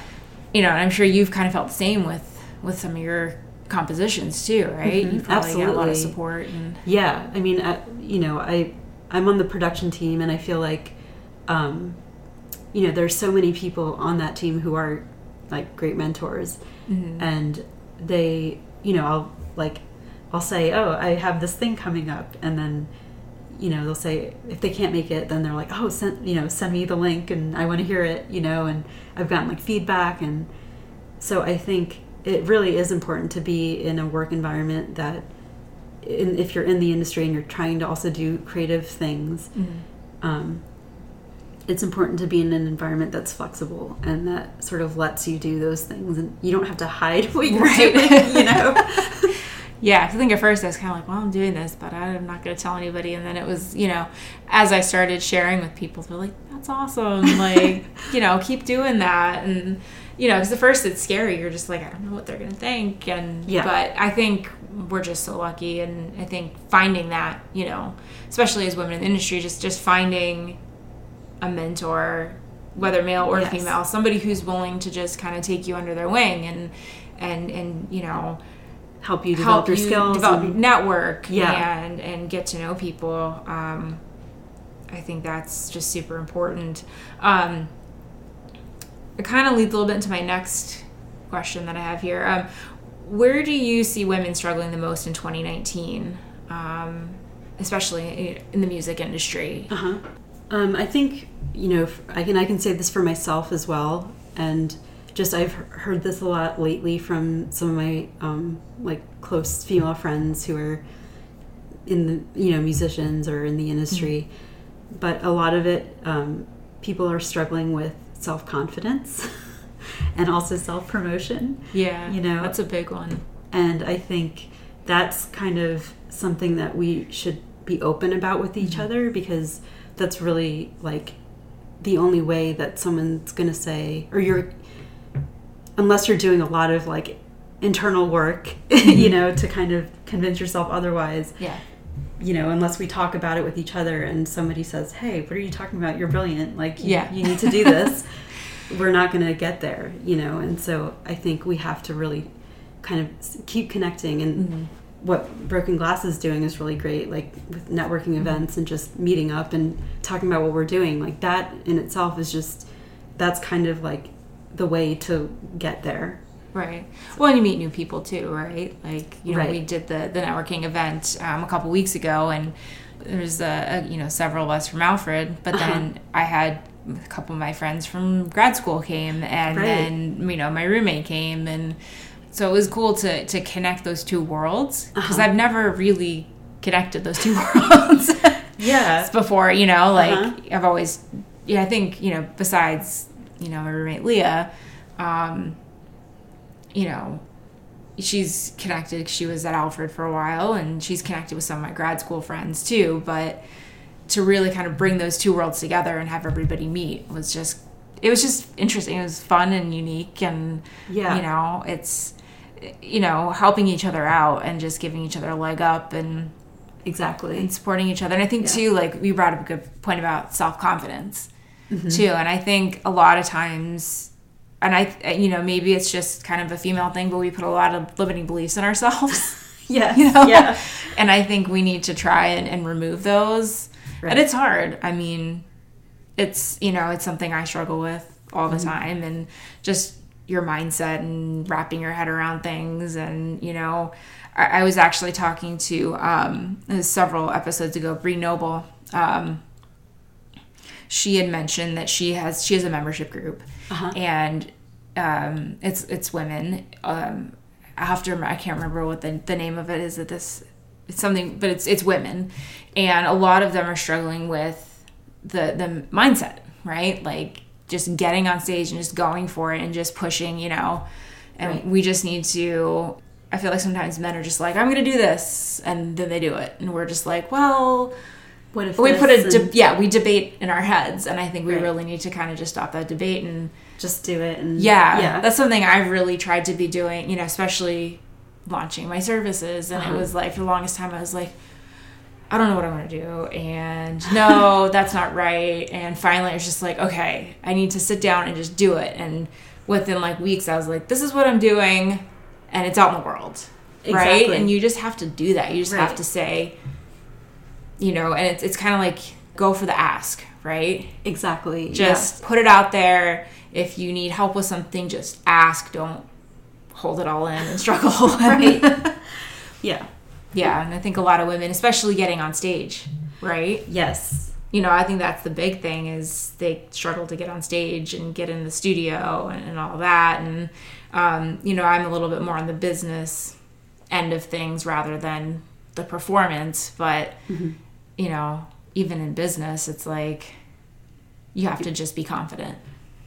you know, and I'm sure you've kind of felt the same with, with some of your compositions too, right? Mm-hmm. You probably Absolutely. Get a lot of support. And yeah, I mean, I, you know, I I'm on the production team, and I feel like, um, you know, there's so many people on that team who are like great mentors, mm-hmm. and they, you know, I'll like, I'll say, oh, I have this thing coming up, and then, you know, they'll say if they can't make it, then they're like, oh, send you know, send me the link, and I want to hear it, you know, and I've gotten like feedback, and so I think. It really is important to be in a work environment that in, if you're in the industry and you're trying to also do creative things, mm-hmm. um, it's important to be in an environment that's flexible and that sort of lets you do those things. And you don't have to hide what you're right. doing, you know? Yeah, I think at first I was kind of like, well, I'm doing this, but I'm not going to tell anybody. And then it was, you know, as I started sharing with people, they're like, that's awesome. Like, you know, keep doing that. And, you know, because at first it's scary. You're just like, I don't know what they're going to think. And yeah. But I think we're just so lucky. And I think finding that, you know, especially as women in the industry, just, just finding a mentor whether male or yes. female, somebody who's willing to just kind of take you under their wing and and and you know help you develop help your you skills, develop and, network, yeah, and and get to know people. Um, I think that's just super important. Um, it kind of leads a little bit into my next question that I have here. Um, where do you see women struggling the most in twenty nineteen, um, especially in the music industry? Uh huh. Um, I think, you know, I can I can say this for myself as well, and just I've heard this a lot lately from some of my um, like close female friends who are in the, you know, musicians or in the industry, mm-hmm. but a lot of it, um, people are struggling with self-confidence and also self-promotion. Yeah, you know, that's a big one. And I think that's kind of something that we should be open about with each mm-hmm. other, because that's really like the only way that someone's going to say, or you're, unless you're doing a lot of like internal work, you know, to kind of convince yourself otherwise. Yeah. You know, unless we talk about it with each other and somebody says, hey, what are you talking about? You're brilliant. Like, you, yeah. you need to do this. We're not going to get there, you know? And so I think we have to really kind of keep connecting, and mm-hmm. what Broken Glass is doing is really great, like with networking events and just meeting up and talking about what we're doing. Like that in itself is just, that's kind of like the way to get there. Right. So. Well, and you meet new people too, right? Like, you know, right. we did the, the networking event um, a couple weeks ago, and there's, a, a, you know, several of us from Alfred, but then uh-huh. I had a couple of my friends from grad school came, and right. then, you know, my roommate came, and so it was cool to, to connect those two worlds, because uh-huh. I've never really connected those two worlds yeah. before, you know, like uh-huh. I've always, yeah, I think, you know, besides, you know, my roommate Leah, um, you know, she's connected. She was at Alfred for a while, and she's connected with some of my grad school friends too, but to really kind of bring those two worlds together and have everybody meet was just, it was just interesting. It was fun and unique, and, yeah. you know, it's... you know, helping each other out and just giving each other a leg up, and exactly and supporting each other. And I think yeah. too, like you brought up a good point about self-confidence mm-hmm. too. And I think a lot of times, and I, you know, maybe it's just kind of a female thing, but we put a lot of limiting beliefs in ourselves. yeah. You know? Yeah. And I think we need to try and, and remove those. Right. And it's hard. I mean, it's, you know, it's something I struggle with all the mm-hmm. time, and just your mindset and wrapping your head around things. And, you know, I, I was actually talking to um, several episodes ago, Bree Noble. Um, she had mentioned that she has, she has a membership group uh-huh. and um, it's, it's women. Um, I have to remember, I can't remember what the, the name of it is at this, it's something, but it's, it's women. And a lot of them are struggling with the, the mindset, right? Like, just getting on stage and just going for it and just pushing, you know, and right. we just need to, I feel like sometimes men are just like, I'm going to do this. And then they do it. And we're just like, well, what if we put a, de- and- yeah, we debate in our heads. And I think we right. really need to kind of just stop that debate and just do it. And yeah, yeah, that's something I've really tried to be doing, you know, especially launching my services. And uh-huh. it was like, for the longest time, I was like, I don't know what I'm going to do, and no, that's not right, and finally I was just like, okay, I need to sit down and just do it, and within like weeks, I was like, this is what I'm doing, and it's out in the world, exactly. right, and you just have to do that, you just right. have to say, you know, and it's, it's kind of like, go for the ask, right? Exactly. Just yeah. put it out there. If you need help with something, just ask, don't hold it all in and struggle. right. yeah. Yeah, and I think a lot of women, especially getting on stage, right? Yes. You know, I think that's the big thing is they struggle to get on stage and get in the studio and, and all that. And, um, you know, I'm a little bit more on the business end of things rather than the performance. But, mm-hmm. you know, even in business, it's like you have to just be confident.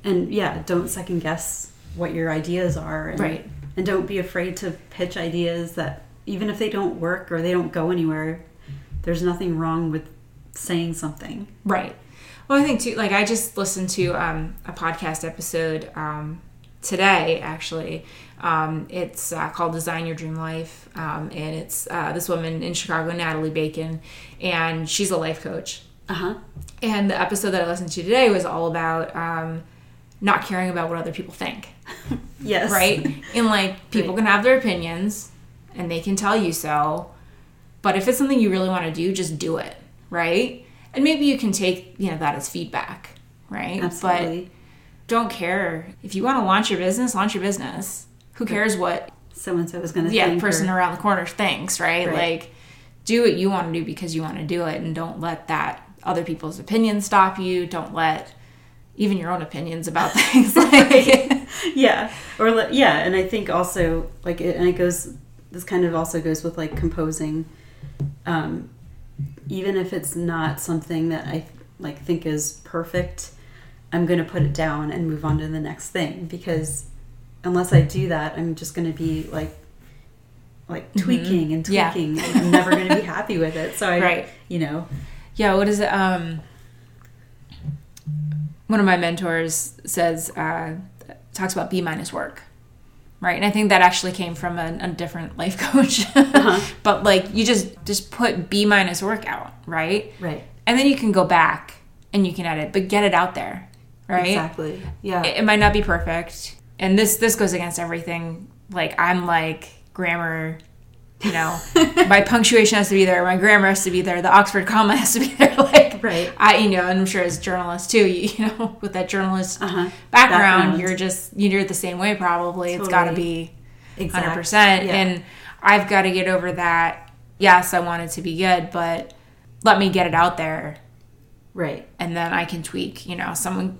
And, yeah, don't second guess what your ideas are. And, right. And don't be afraid to pitch ideas that, even if they don't work or they don't go anywhere, there's nothing wrong with saying something. Right. Well, I think, too, like, I just listened to um, a podcast episode um, today, actually. Um, it's uh, called Design Your Dream Life, um, and it's uh, this woman in Chicago, Natalie Bacon, and she's a life coach. Uh-huh. And the episode that I listened to today was all about um, not caring about what other people think. Yes. Right? And, like, people right. can have their opinions, and they can tell you so. But if it's something you really want to do, just do it. Right? And maybe you can take, you know, that as feedback. Right? Absolutely. But don't care. If you want to launch your business, launch your business. Who cares what so-and-so is going to yeah, think? Yeah, the person or, around the corner thinks, right? right? Like, do what you want to do because you want to do it. And don't let that other people's opinions stop you. Don't let even your own opinions about things. Like, yeah. Or, le- yeah. And I think also, like, it, and it goes, this kind of also goes with, like, composing. Um, even if it's not something that I, like, think is perfect, I'm going to put it down and move on to the next thing, because unless I do that, I'm just going to be like, like tweaking and tweaking. Yeah. And I'm never going to be happy with it. So I, right. you know, yeah. What is it? Um, one of my mentors says, uh, talks about B minus work. Right. And I think that actually came from a, a different life coach, uh-huh. but like you just, just put B minus work out. Right. Right. And then you can go back and you can edit, but get it out there. Right. Exactly. Yeah. It, it might not be perfect. And this, this goes against everything. Like, I'm like grammar, you know, my punctuation has to be there. My grammar has to be there. The Oxford comma has to be there. Like, right. I, you know, and I'm sure as journalists too, you, you know, with that journalist uh-huh. background, background, you're just, you're the same way probably. Totally. It's got to be exact. one hundred percent. Yeah. And I've got to get over that. Yes, I want it to be good, but let me get it out there. Right. And then I can tweak, you know, someone...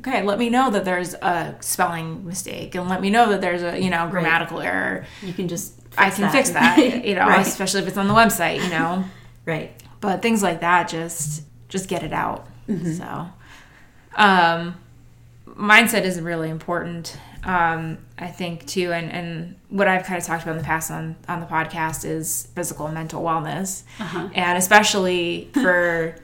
Okay, let me know that there's a spelling mistake, and let me know that there's a, you know, grammatical right. error. You can just fix I can that. fix that, you know, right. especially if it's on the website, you know. Right. But things like that, just just get it out. Mm-hmm. So, um, mindset is really important, um, I think, too. And, and what I've kind of talked about in the past on, on the podcast is physical and mental wellness. Uh-huh. And especially for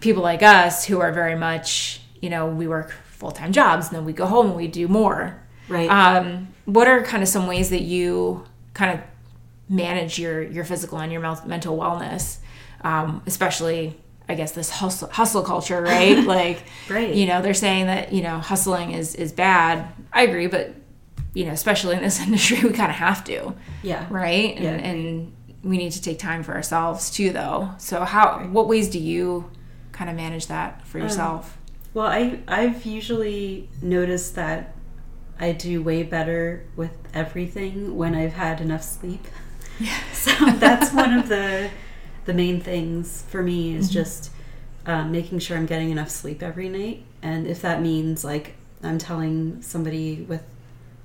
people like us who are very much, you know, we work full-time jobs, and then we go home and we do more. Right. Um, what are kind of some ways that you kind of manage your, your physical and your mental wellness, um, especially, I guess, this hustle, hustle culture, right? Like, right. you know, they're saying that, you know, hustling is, is bad. I agree, but, you know, especially in this industry, we kind of have to. Yeah. Right? Yeah. And, and we need to take time for ourselves, too, though. So how? What ways do you kind of manage that for yourself? Um. Well, I, I've usually noticed that I do way better with everything when I've had enough sleep. Yeah. So that's one of the the main things for me is mm-hmm. just um, making sure I'm getting enough sleep every night. And if that means, like, I'm telling somebody with,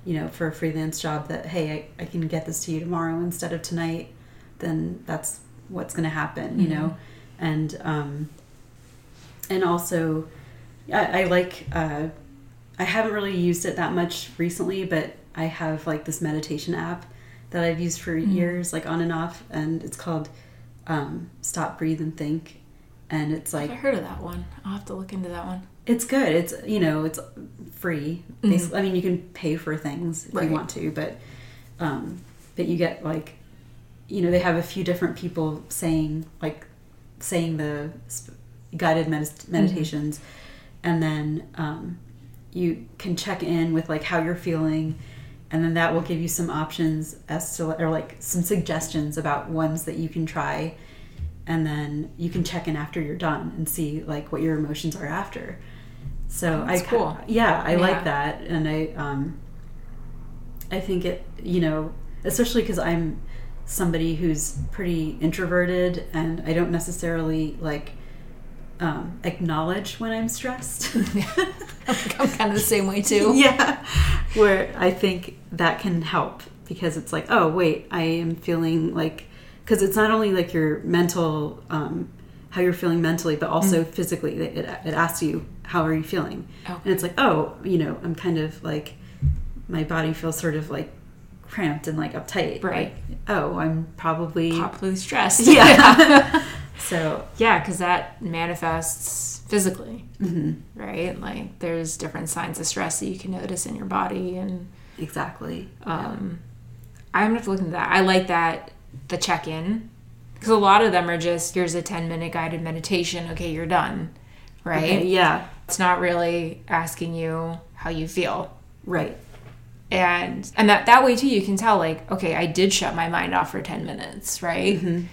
you know, for a freelance job that, hey, I, I can get this to you tomorrow instead of tonight, then that's what's going to happen, mm-hmm. you know? And um, and also... I, I like, uh, I haven't really used it that much recently, but I have, like, this meditation app that I've used for mm-hmm. years, like, on and off, and it's called um, Stop, Breathe, and Think, and it's, like... I've heard of that one. I'll have to look into that one. It's good. It's, you know, it's free. Mm-hmm. I mean, you can pay for things if right. you want to, but, um, but you get, like, you know, they have a few different people saying, like, saying the sp- guided med- meditations, mm-hmm. and then um, you can check in with, like, how you're feeling, and then that will give you some options as to, or, like, some suggestions about ones that you can try, and then you can check in after you're done and see, like, what your emotions are after. So that's I cool. Yeah, I yeah. like that, and I um, I think it, you know, especially because I'm somebody who's pretty introverted, and I don't necessarily, like, Um, acknowledge when I'm stressed. I'm kind of the same way too. Yeah. Where I think that can help, because it's like, oh wait, I am feeling like, because it's not only like your mental, um, how you're feeling mentally, but also mm. physically. It, it, it asks you, how are you feeling? Okay. And it's like, oh, you know, I'm kind of like, my body feels sort of like cramped and like uptight. Right. Like, oh, I'm probably... Probably stressed. Yeah. So yeah, because that manifests physically, mm-hmm. right? Like, there's different signs of stress that you can notice in your body, and exactly. Um, yeah. I'm gonna have to look into that. I like that the check in Because a lot of them are just, here's a ten-minute guided meditation. Okay, you're done. Right? Okay, yeah. It's not really asking you how you feel. Right. And and that, that way, too, you can tell, like, okay, I did shut my mind off for ten minutes, right? Mm-hmm.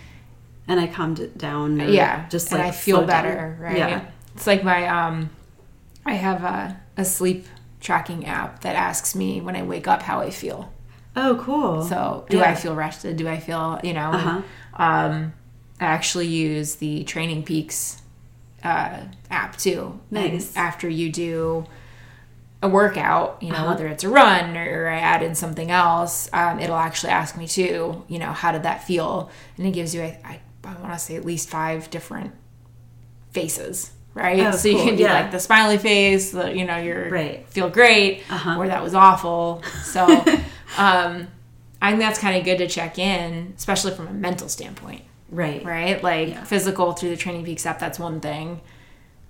And I calmed it down. And yeah. Just, like, and I feel better, down. Right? Yeah. It's like my, um, I have a, a sleep tracking app that asks me when I wake up how I feel. Oh, cool. So do yeah. I feel rested? Do I feel, you know? Uh-huh. And, um, I actually use the Training Peaks uh, app, too. Nice. And after you do a workout, you know, uh-huh. whether it's a run or I add in something else, um, it'll actually ask me, too, you know, how did that feel? And it gives you, I, I, I want to say, at least five different faces. Right? Oh, so cool. You can do, yeah. like, the smiley face, the, you know, your right. feel great, uh-huh. or that was awful. So um, I think that's kind of good to check in, especially from a mental standpoint. Right. Right? Like, yeah. physical through the Training Peaks app, that's one thing.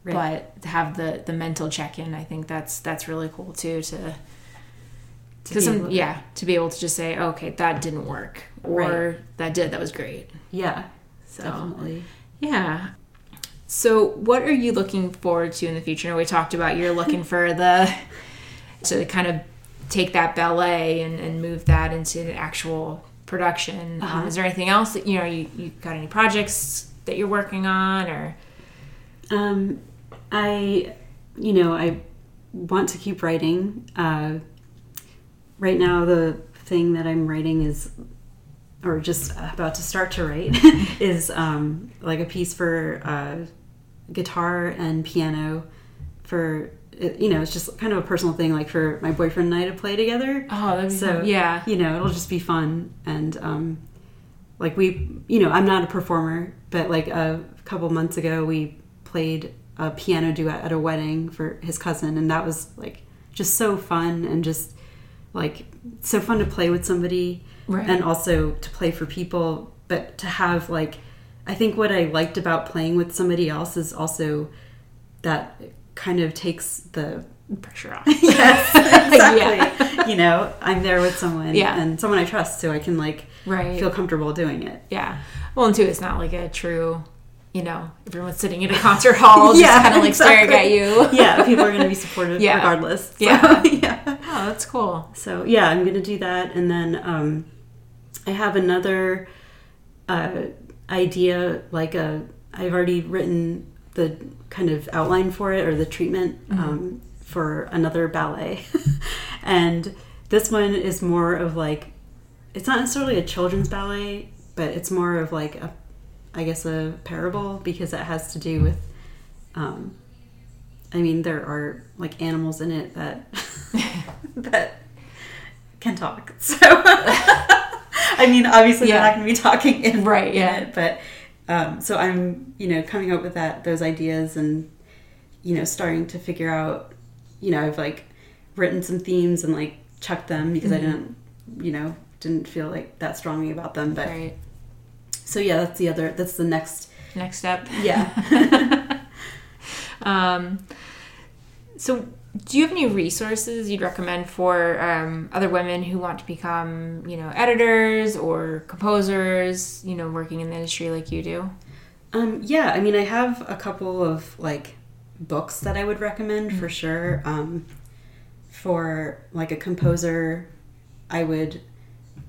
Right. But to have the, the mental check-in, I think that's that's really cool, too, to... to some, to, yeah, to be able to just say, oh, okay, that didn't work. Or right. that did, that was great. Yeah, so, definitely. Yeah. So what are you looking forward to in the future? And we talked about you're looking for the to kind of take that ballet and, and move that into an actual production. Uh-huh. Um, is there anything else that, you know, you, you got any projects that you're working on or? Um, I, you know, I want to keep writing. Uh, right now the thing that I'm writing is, or just about to start to write, is um, like a piece for... Uh, guitar and piano for, you know, it's just kind of a personal thing, like for my boyfriend and I to play together. Oh, that'd be so fun. Yeah, you know, it'll just be fun. And um like we, you know, I'm not a performer, but like a couple months ago we played a piano duet at a wedding for his cousin, and that was like just so fun and just like so fun to play with somebody, right. and also to play for people, but to have like, I think what I liked about playing with somebody else is also that it kind of takes the pressure off. Yes, exactly. Yeah. You know, I'm there with someone, yeah. and someone I trust, so I can like right. feel comfortable doing it. Yeah. Well, and too, it's not like a true, you know, everyone's sitting in a concert hall yeah, just kind of like exactly. staring at you. Yeah, people are going to be supportive yeah. regardless. So, yeah. yeah. Oh, that's cool. So yeah, I'm going to do that. And then um, I have another... Uh, idea, like a I've already written the kind of outline for it, or the treatment, mm-hmm. um, for another ballet. And this one is more of like, it's not necessarily a children's ballet, but it's more of like a, I guess, a parable, because it has to do with um, I mean, there are like animals in it that that can talk, so I mean, obviously yeah. they're not going to be talking in right yet, yeah. but um, so I'm, you know, coming up with that, those ideas, and, you know, starting to figure out, you know, I've like written some themes and like chucked them because mm-hmm. I didn't, you know, didn't feel like that strongly about them. But right. so yeah, that's the other, that's the next next step. Yeah. um. So. Do you have any resources you'd recommend for um, other women who want to become, you know, editors or composers, you know, working in the industry like you do? Um, yeah, I mean, I have a couple of, like, books that I would recommend mm-hmm. for sure. Um, for, like, a composer, I would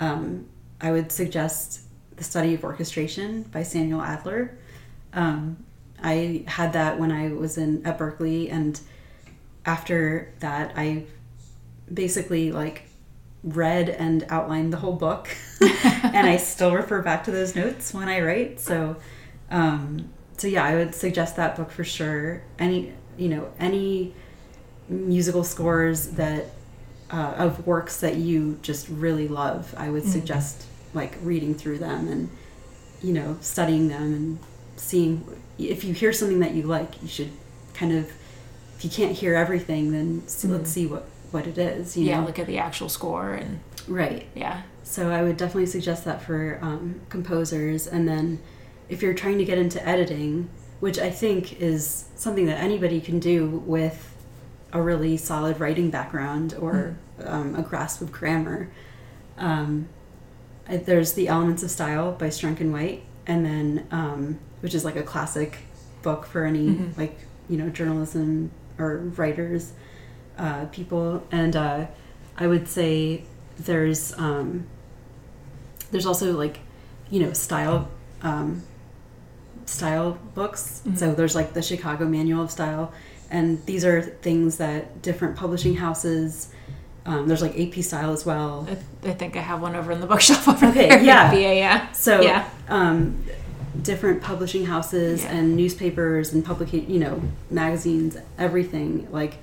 um, I would suggest The Study of Orchestration by Samuel Adler. Um, I had that when I was in at Berklee, and... after that, I basically, like, read and outlined the whole book, and I still refer back to those notes when I write. So, um, so yeah, I would suggest that book for sure. Any, you know, any musical scores that, uh, of works that you just really love, I would mm-hmm. suggest, like, reading through them and, you know, studying them and seeing, if you hear something that you like, you should kind of... you can't hear everything, then so let's see what what it is, you yeah know? Look at the actual score and right yeah so I would definitely suggest that for um composers. And then if you're trying to get into editing, which I think is something that anybody can do with a really solid writing background or mm. um, a grasp of grammar, um I, there's The Elements of Style by Strunk and White, and then um, which is like a classic book for any mm-hmm. like you know journalism or writers uh, people, and uh, I would say there's um, there's also like you know style um, style books. Mm-hmm. So there's like the Chicago Manual of Style, and these are things that different publishing houses. Um, there's like A P Style as well. I, I think I have one over in the bookshelf over okay, there. Yeah. yeah, yeah. So yeah. Um, different publishing houses yeah. and newspapers and public, you know, magazines, everything. Like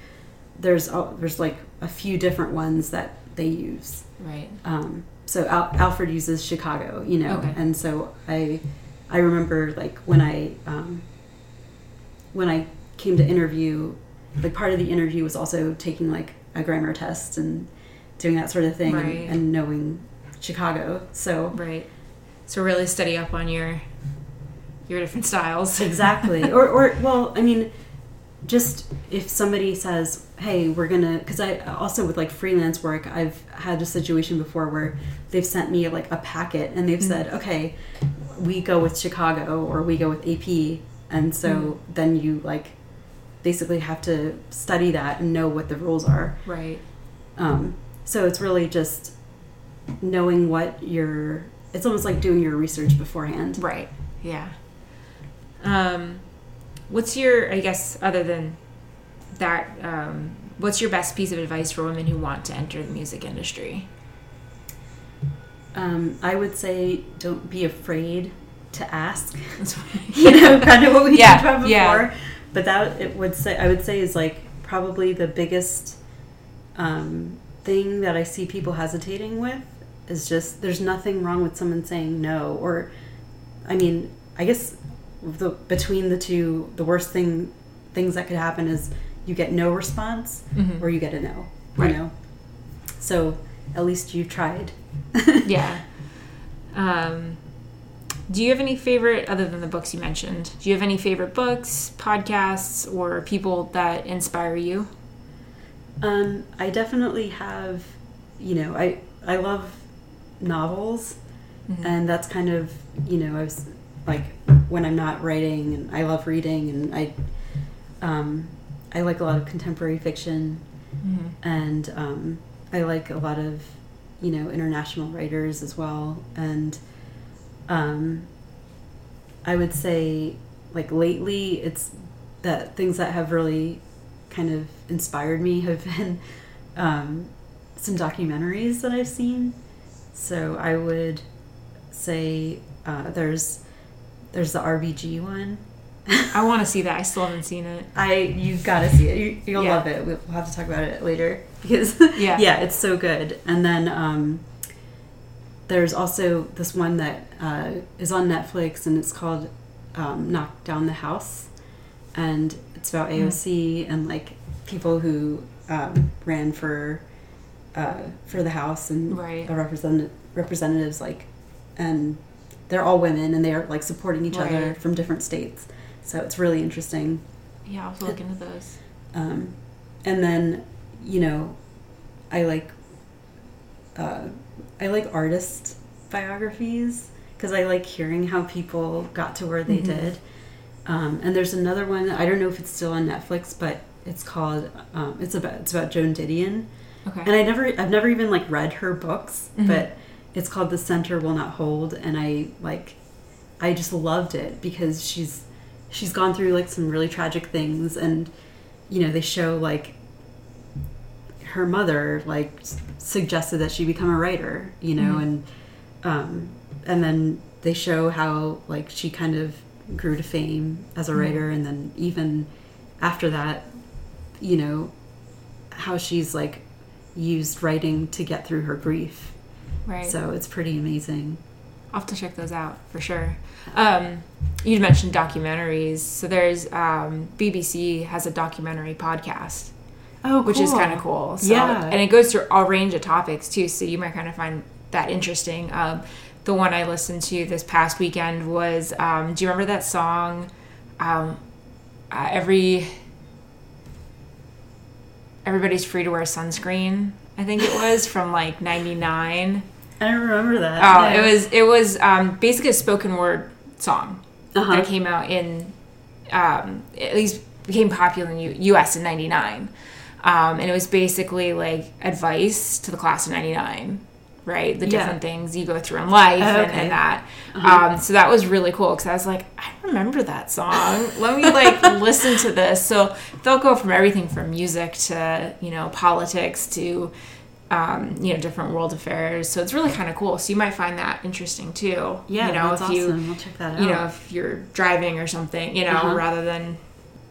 there's all, there's like a few different ones that they use. Right. Um, so Al- Alfred uses Chicago, you know, okay. and so I I remember like when I um, when I came to interview, like part of the interview was also taking like. a grammar test and doing that sort of thing right. and, and knowing Chicago. So right. So really study up on your your different styles. Exactly. or or well, I mean, just if somebody says, "Hey, we're gonna," because I also with like freelance work, I've had a situation before where they've sent me like a packet and they've mm-hmm. said, "Okay, we go with Chicago or we go with A P," and so mm-hmm. then you like. basically have to study that and know what the rules are. Right. Um, so it's really just knowing what your... It's almost like doing your research beforehand. Right. Yeah. Um, what's your, I guess, other than that, um, what's your best piece of advice for women who want to enter the music industry? Um, I would say don't be afraid to ask. you know, kind of what we yeah. talked about before. Yeah. But that it would say I would say is like probably the biggest um, thing that I see people hesitating with is just there's nothing wrong with someone saying no, or I mean I guess the, between the two the worst thing things that could happen is you get no response mm-hmm. or you get a no right. you know so at least you tried. yeah. Um, do you have any favorite, other than the books you mentioned, do you have any favorite books, podcasts, or people that inspire you? Um, I definitely have, you know, I, I love novels, mm-hmm. and that's kind of, you know, I was, like, when I'm not writing, and I love reading, and I, um, I like a lot of contemporary fiction, mm-hmm. and um, I like a lot of, you know, international writers as well, and... Um, I would say, like, lately, it's that things that have really kind of inspired me have been um, some documentaries that I've seen. So I would say uh, there's there's the R B G one. I want to see that. I still haven't seen it. I You've got to see it. You, you'll yeah. love it. We'll have to talk about it later because, yeah, yeah it's so good. And then... Um, There's also this one that uh, is on Netflix, and it's called um, Knock Down the House, and it's about A O C and, like, people who um, ran for uh, for the House and right. the represent- representatives, like, and they're all women, and they are, like, supporting each right. other from different states. So it's really interesting. Yeah, I'll look into those. Um, and then, you know, I, like... Uh, I like artist biographies because I like hearing how people got to where they mm-hmm. did. Um, and there's another one, I don't know if it's still on Netflix, but it's called, um, it's about it's about Joan Didion. Okay. And I never, I've never even like read her books, mm-hmm. but it's called The Center Will Not Hold. And I like, I just loved it because she's, she's gone through like some really tragic things, and, you know, they show like, her mother like suggested that she become a writer, you know, mm-hmm. and um, and then they show how like she kind of grew to fame as a writer, mm-hmm. and then even after that, you know, how she's like used writing to get through her grief. Right. So it's pretty amazing. I'll have to check those out for sure. Um, you mentioned documentaries, so there's um, B B C has a documentary podcast. Oh, cool. Which is kind of cool. So, yeah. And it goes through a range of topics, too, so you might kind of find that interesting. Um, the one I listened to this past weekend was, um, do you remember that song, um, uh, Every Everybody's Free to Wear Sunscreen, I think it was, from, like, ninety-nine? I don't remember that. Oh, yeah. it was, it was um, basically a spoken word song uh-huh. that came out in, um, at least became popular in the U S in ninety-nine. Um, and it was basically like advice to the class of ninety-nine, right? The yeah. different things you go through in life oh, okay. and, and that. Uh-huh. Um, so that was really cool because I was like, I remember that song. Let me like listen to this. So they'll go from everything from music to, you know, politics to, um, you know, different world affairs. So it's really kind of cool. So you might find that interesting too. Yeah, you know, that's if awesome. You, we'll check that out. You know, if you're driving or something, you know, uh-huh. rather than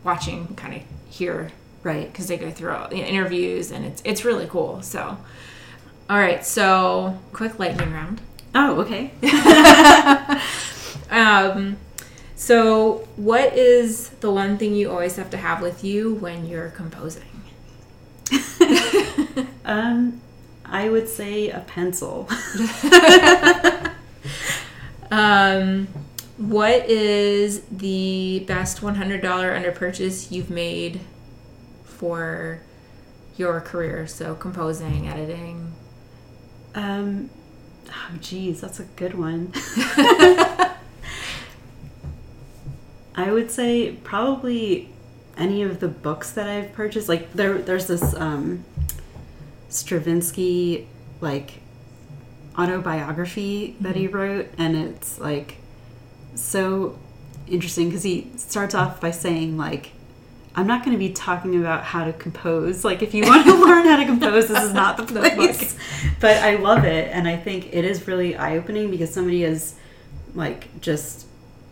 watching, kind of hear. Right, because they go through all the interviews, and it's it's really cool. So, all right, so quick lightning round. Oh, okay. um, so what is the one thing you always have to have with you when you're composing? um, I would say a pencil. um. What is the best one hundred dollars under purchase you've made for your career? So composing, editing. Um, oh, geez, that's a good one. I would say probably any of the books that I've purchased. Like there, there's this um, Stravinsky like autobiography that mm-hmm. he wrote, and it's like so interesting because he starts off by saying like, I'm not going to be talking about how to compose. Like, if you want to learn how to compose, this is not the place. But I love it, and I think it is really eye-opening because somebody is, like, just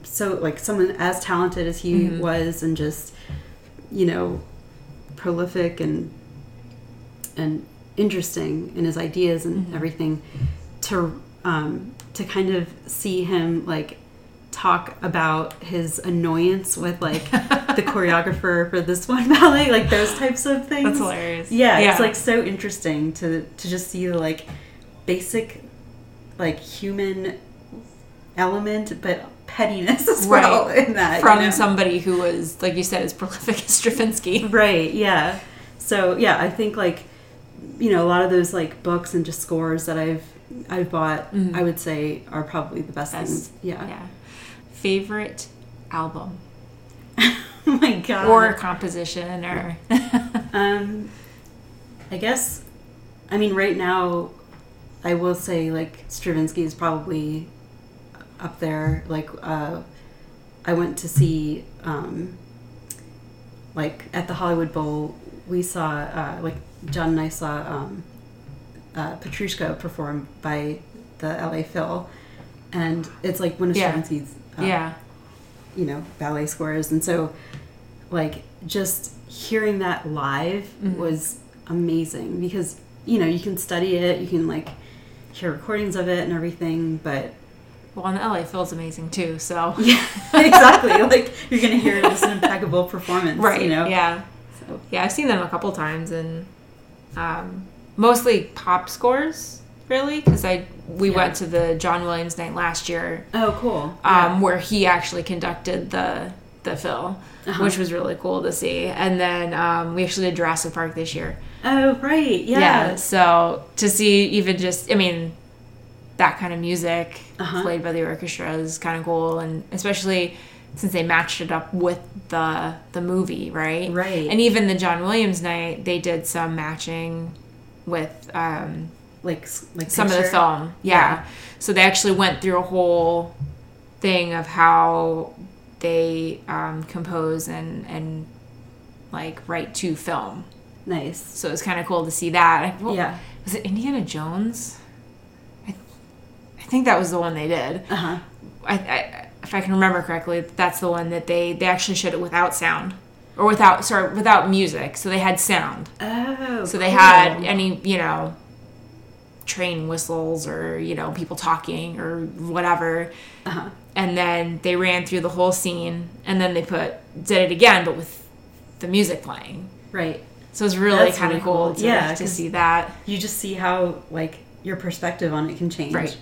so, like, someone as talented as he mm-hmm. was and just, you know, prolific and and interesting in his ideas and mm-hmm. everything, to um, to kind of see him, like, talk about his annoyance with like the choreographer for this one ballet, like those types of things. That's hilarious. Yeah, yeah. It's like so interesting to to just see the like basic like human element, but pettiness as right. well in that from you know? Somebody who was, like you said, as prolific as Stravinsky. Right. Yeah. So yeah, I think like you know a lot of those like books and just scores that I've I've bought, mm-hmm. I would say are probably the best, best. things. Yeah. Yeah. Favorite album? Oh my god. Or composition or um I guess I mean right now I will say like Stravinsky is probably up there. Like uh I went to see um like at the Hollywood Bowl we saw uh like John and I saw um uh Petrushka performed by the L A Phil, and it's like one of yeah. Stravinsky's Uh, yeah, you know, ballet scores, and so like just hearing that live mm-hmm. was amazing because you know you can study it, you can like hear recordings of it and everything, but well, and L A Phil's amazing too, so yeah, exactly. Like you're gonna hear this impeccable performance, right? You know, yeah, so. Yeah. I've seen them a couple times, and um, mostly pop scores. Really, because I we yeah. went to the John Williams night last year. Oh, cool! Um, yeah. Where he actually conducted the the Phil, uh-huh. which was really cool to see. And then um, we actually did Jurassic Park this year. Oh, right, yeah. Yeah. So to see even just, I mean, that kind of music uh-huh. played by the orchestra is kind of cool, and especially since they matched it up with the the movie, right? Right. And even the John Williams night, they did some matching with. Um, Like, like some picture? Of the film, yeah. yeah. So they actually went through a whole thing of how they um, compose and and like write to film. Nice. So it's kind of cool to see that. Like, well, yeah. Was it Indiana Jones? I, I think that was the one they did. Uh huh. I, I, if I can remember correctly, that's the one that they they actually showed it without sound. Or without sorry without music. So they had sound. Oh. So they cool. had any you know. train whistles or you know people talking or whatever uh-huh. and then they ran through the whole scene and then they put did it again but with the music playing right so it's really That's kind really of cool, cool. to, yeah, to see that you just see how like your perspective on it can change right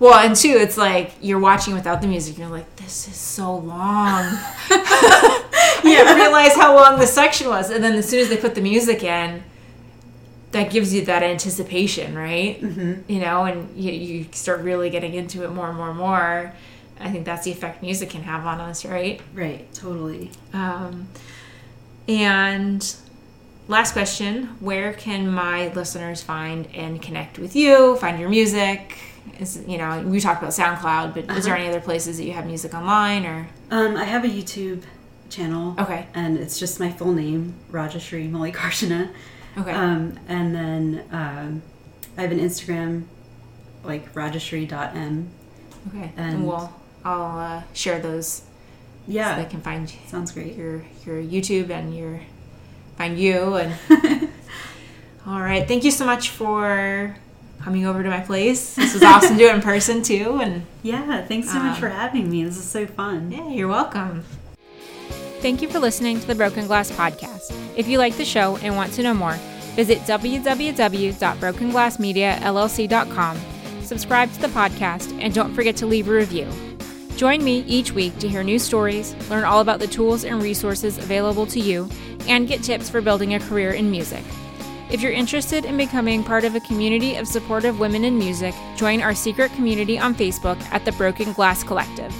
well and two it's like you're watching without the music and you're like this is so long I didn't realize how long this section was and then as soon as they put the music in that gives you that anticipation, right? Mm-hmm. You know, and you, you start really getting into it more and more and more. I think that's the effect music can have on us, right? Right, totally. Um, and last question, where can my listeners find and connect with you, find your music? Is, you know, we talked about SoundCloud, but uh-huh. is there any other places that you have music online? Or um, I have a YouTube channel. Okay. And it's just my full name, Rajasri Mallikarjuna. Okay. Um, and then um, I have an Instagram, like rajasri dot m. Okay. And, and we'll I'll uh, share those. Yeah. So they can find Sounds great. your your YouTube and your find you and all right. Thank you so much for coming over to my place. This was awesome doing in person too. And yeah, thanks so um, much for having me. This is so fun. Yeah, you're welcome. Thank you for listening to the Broken Glass Podcast. If you like the show and want to know more, visit w w w dot broken glass media l l c dot com, subscribe to the podcast, and don't forget to leave a review. Join me each week to hear new stories, learn all about the tools and resources available to you, and get tips for building a career in music. If you're interested in becoming part of a community of supportive women in music, join our secret community on Facebook at the Broken Glass Collective.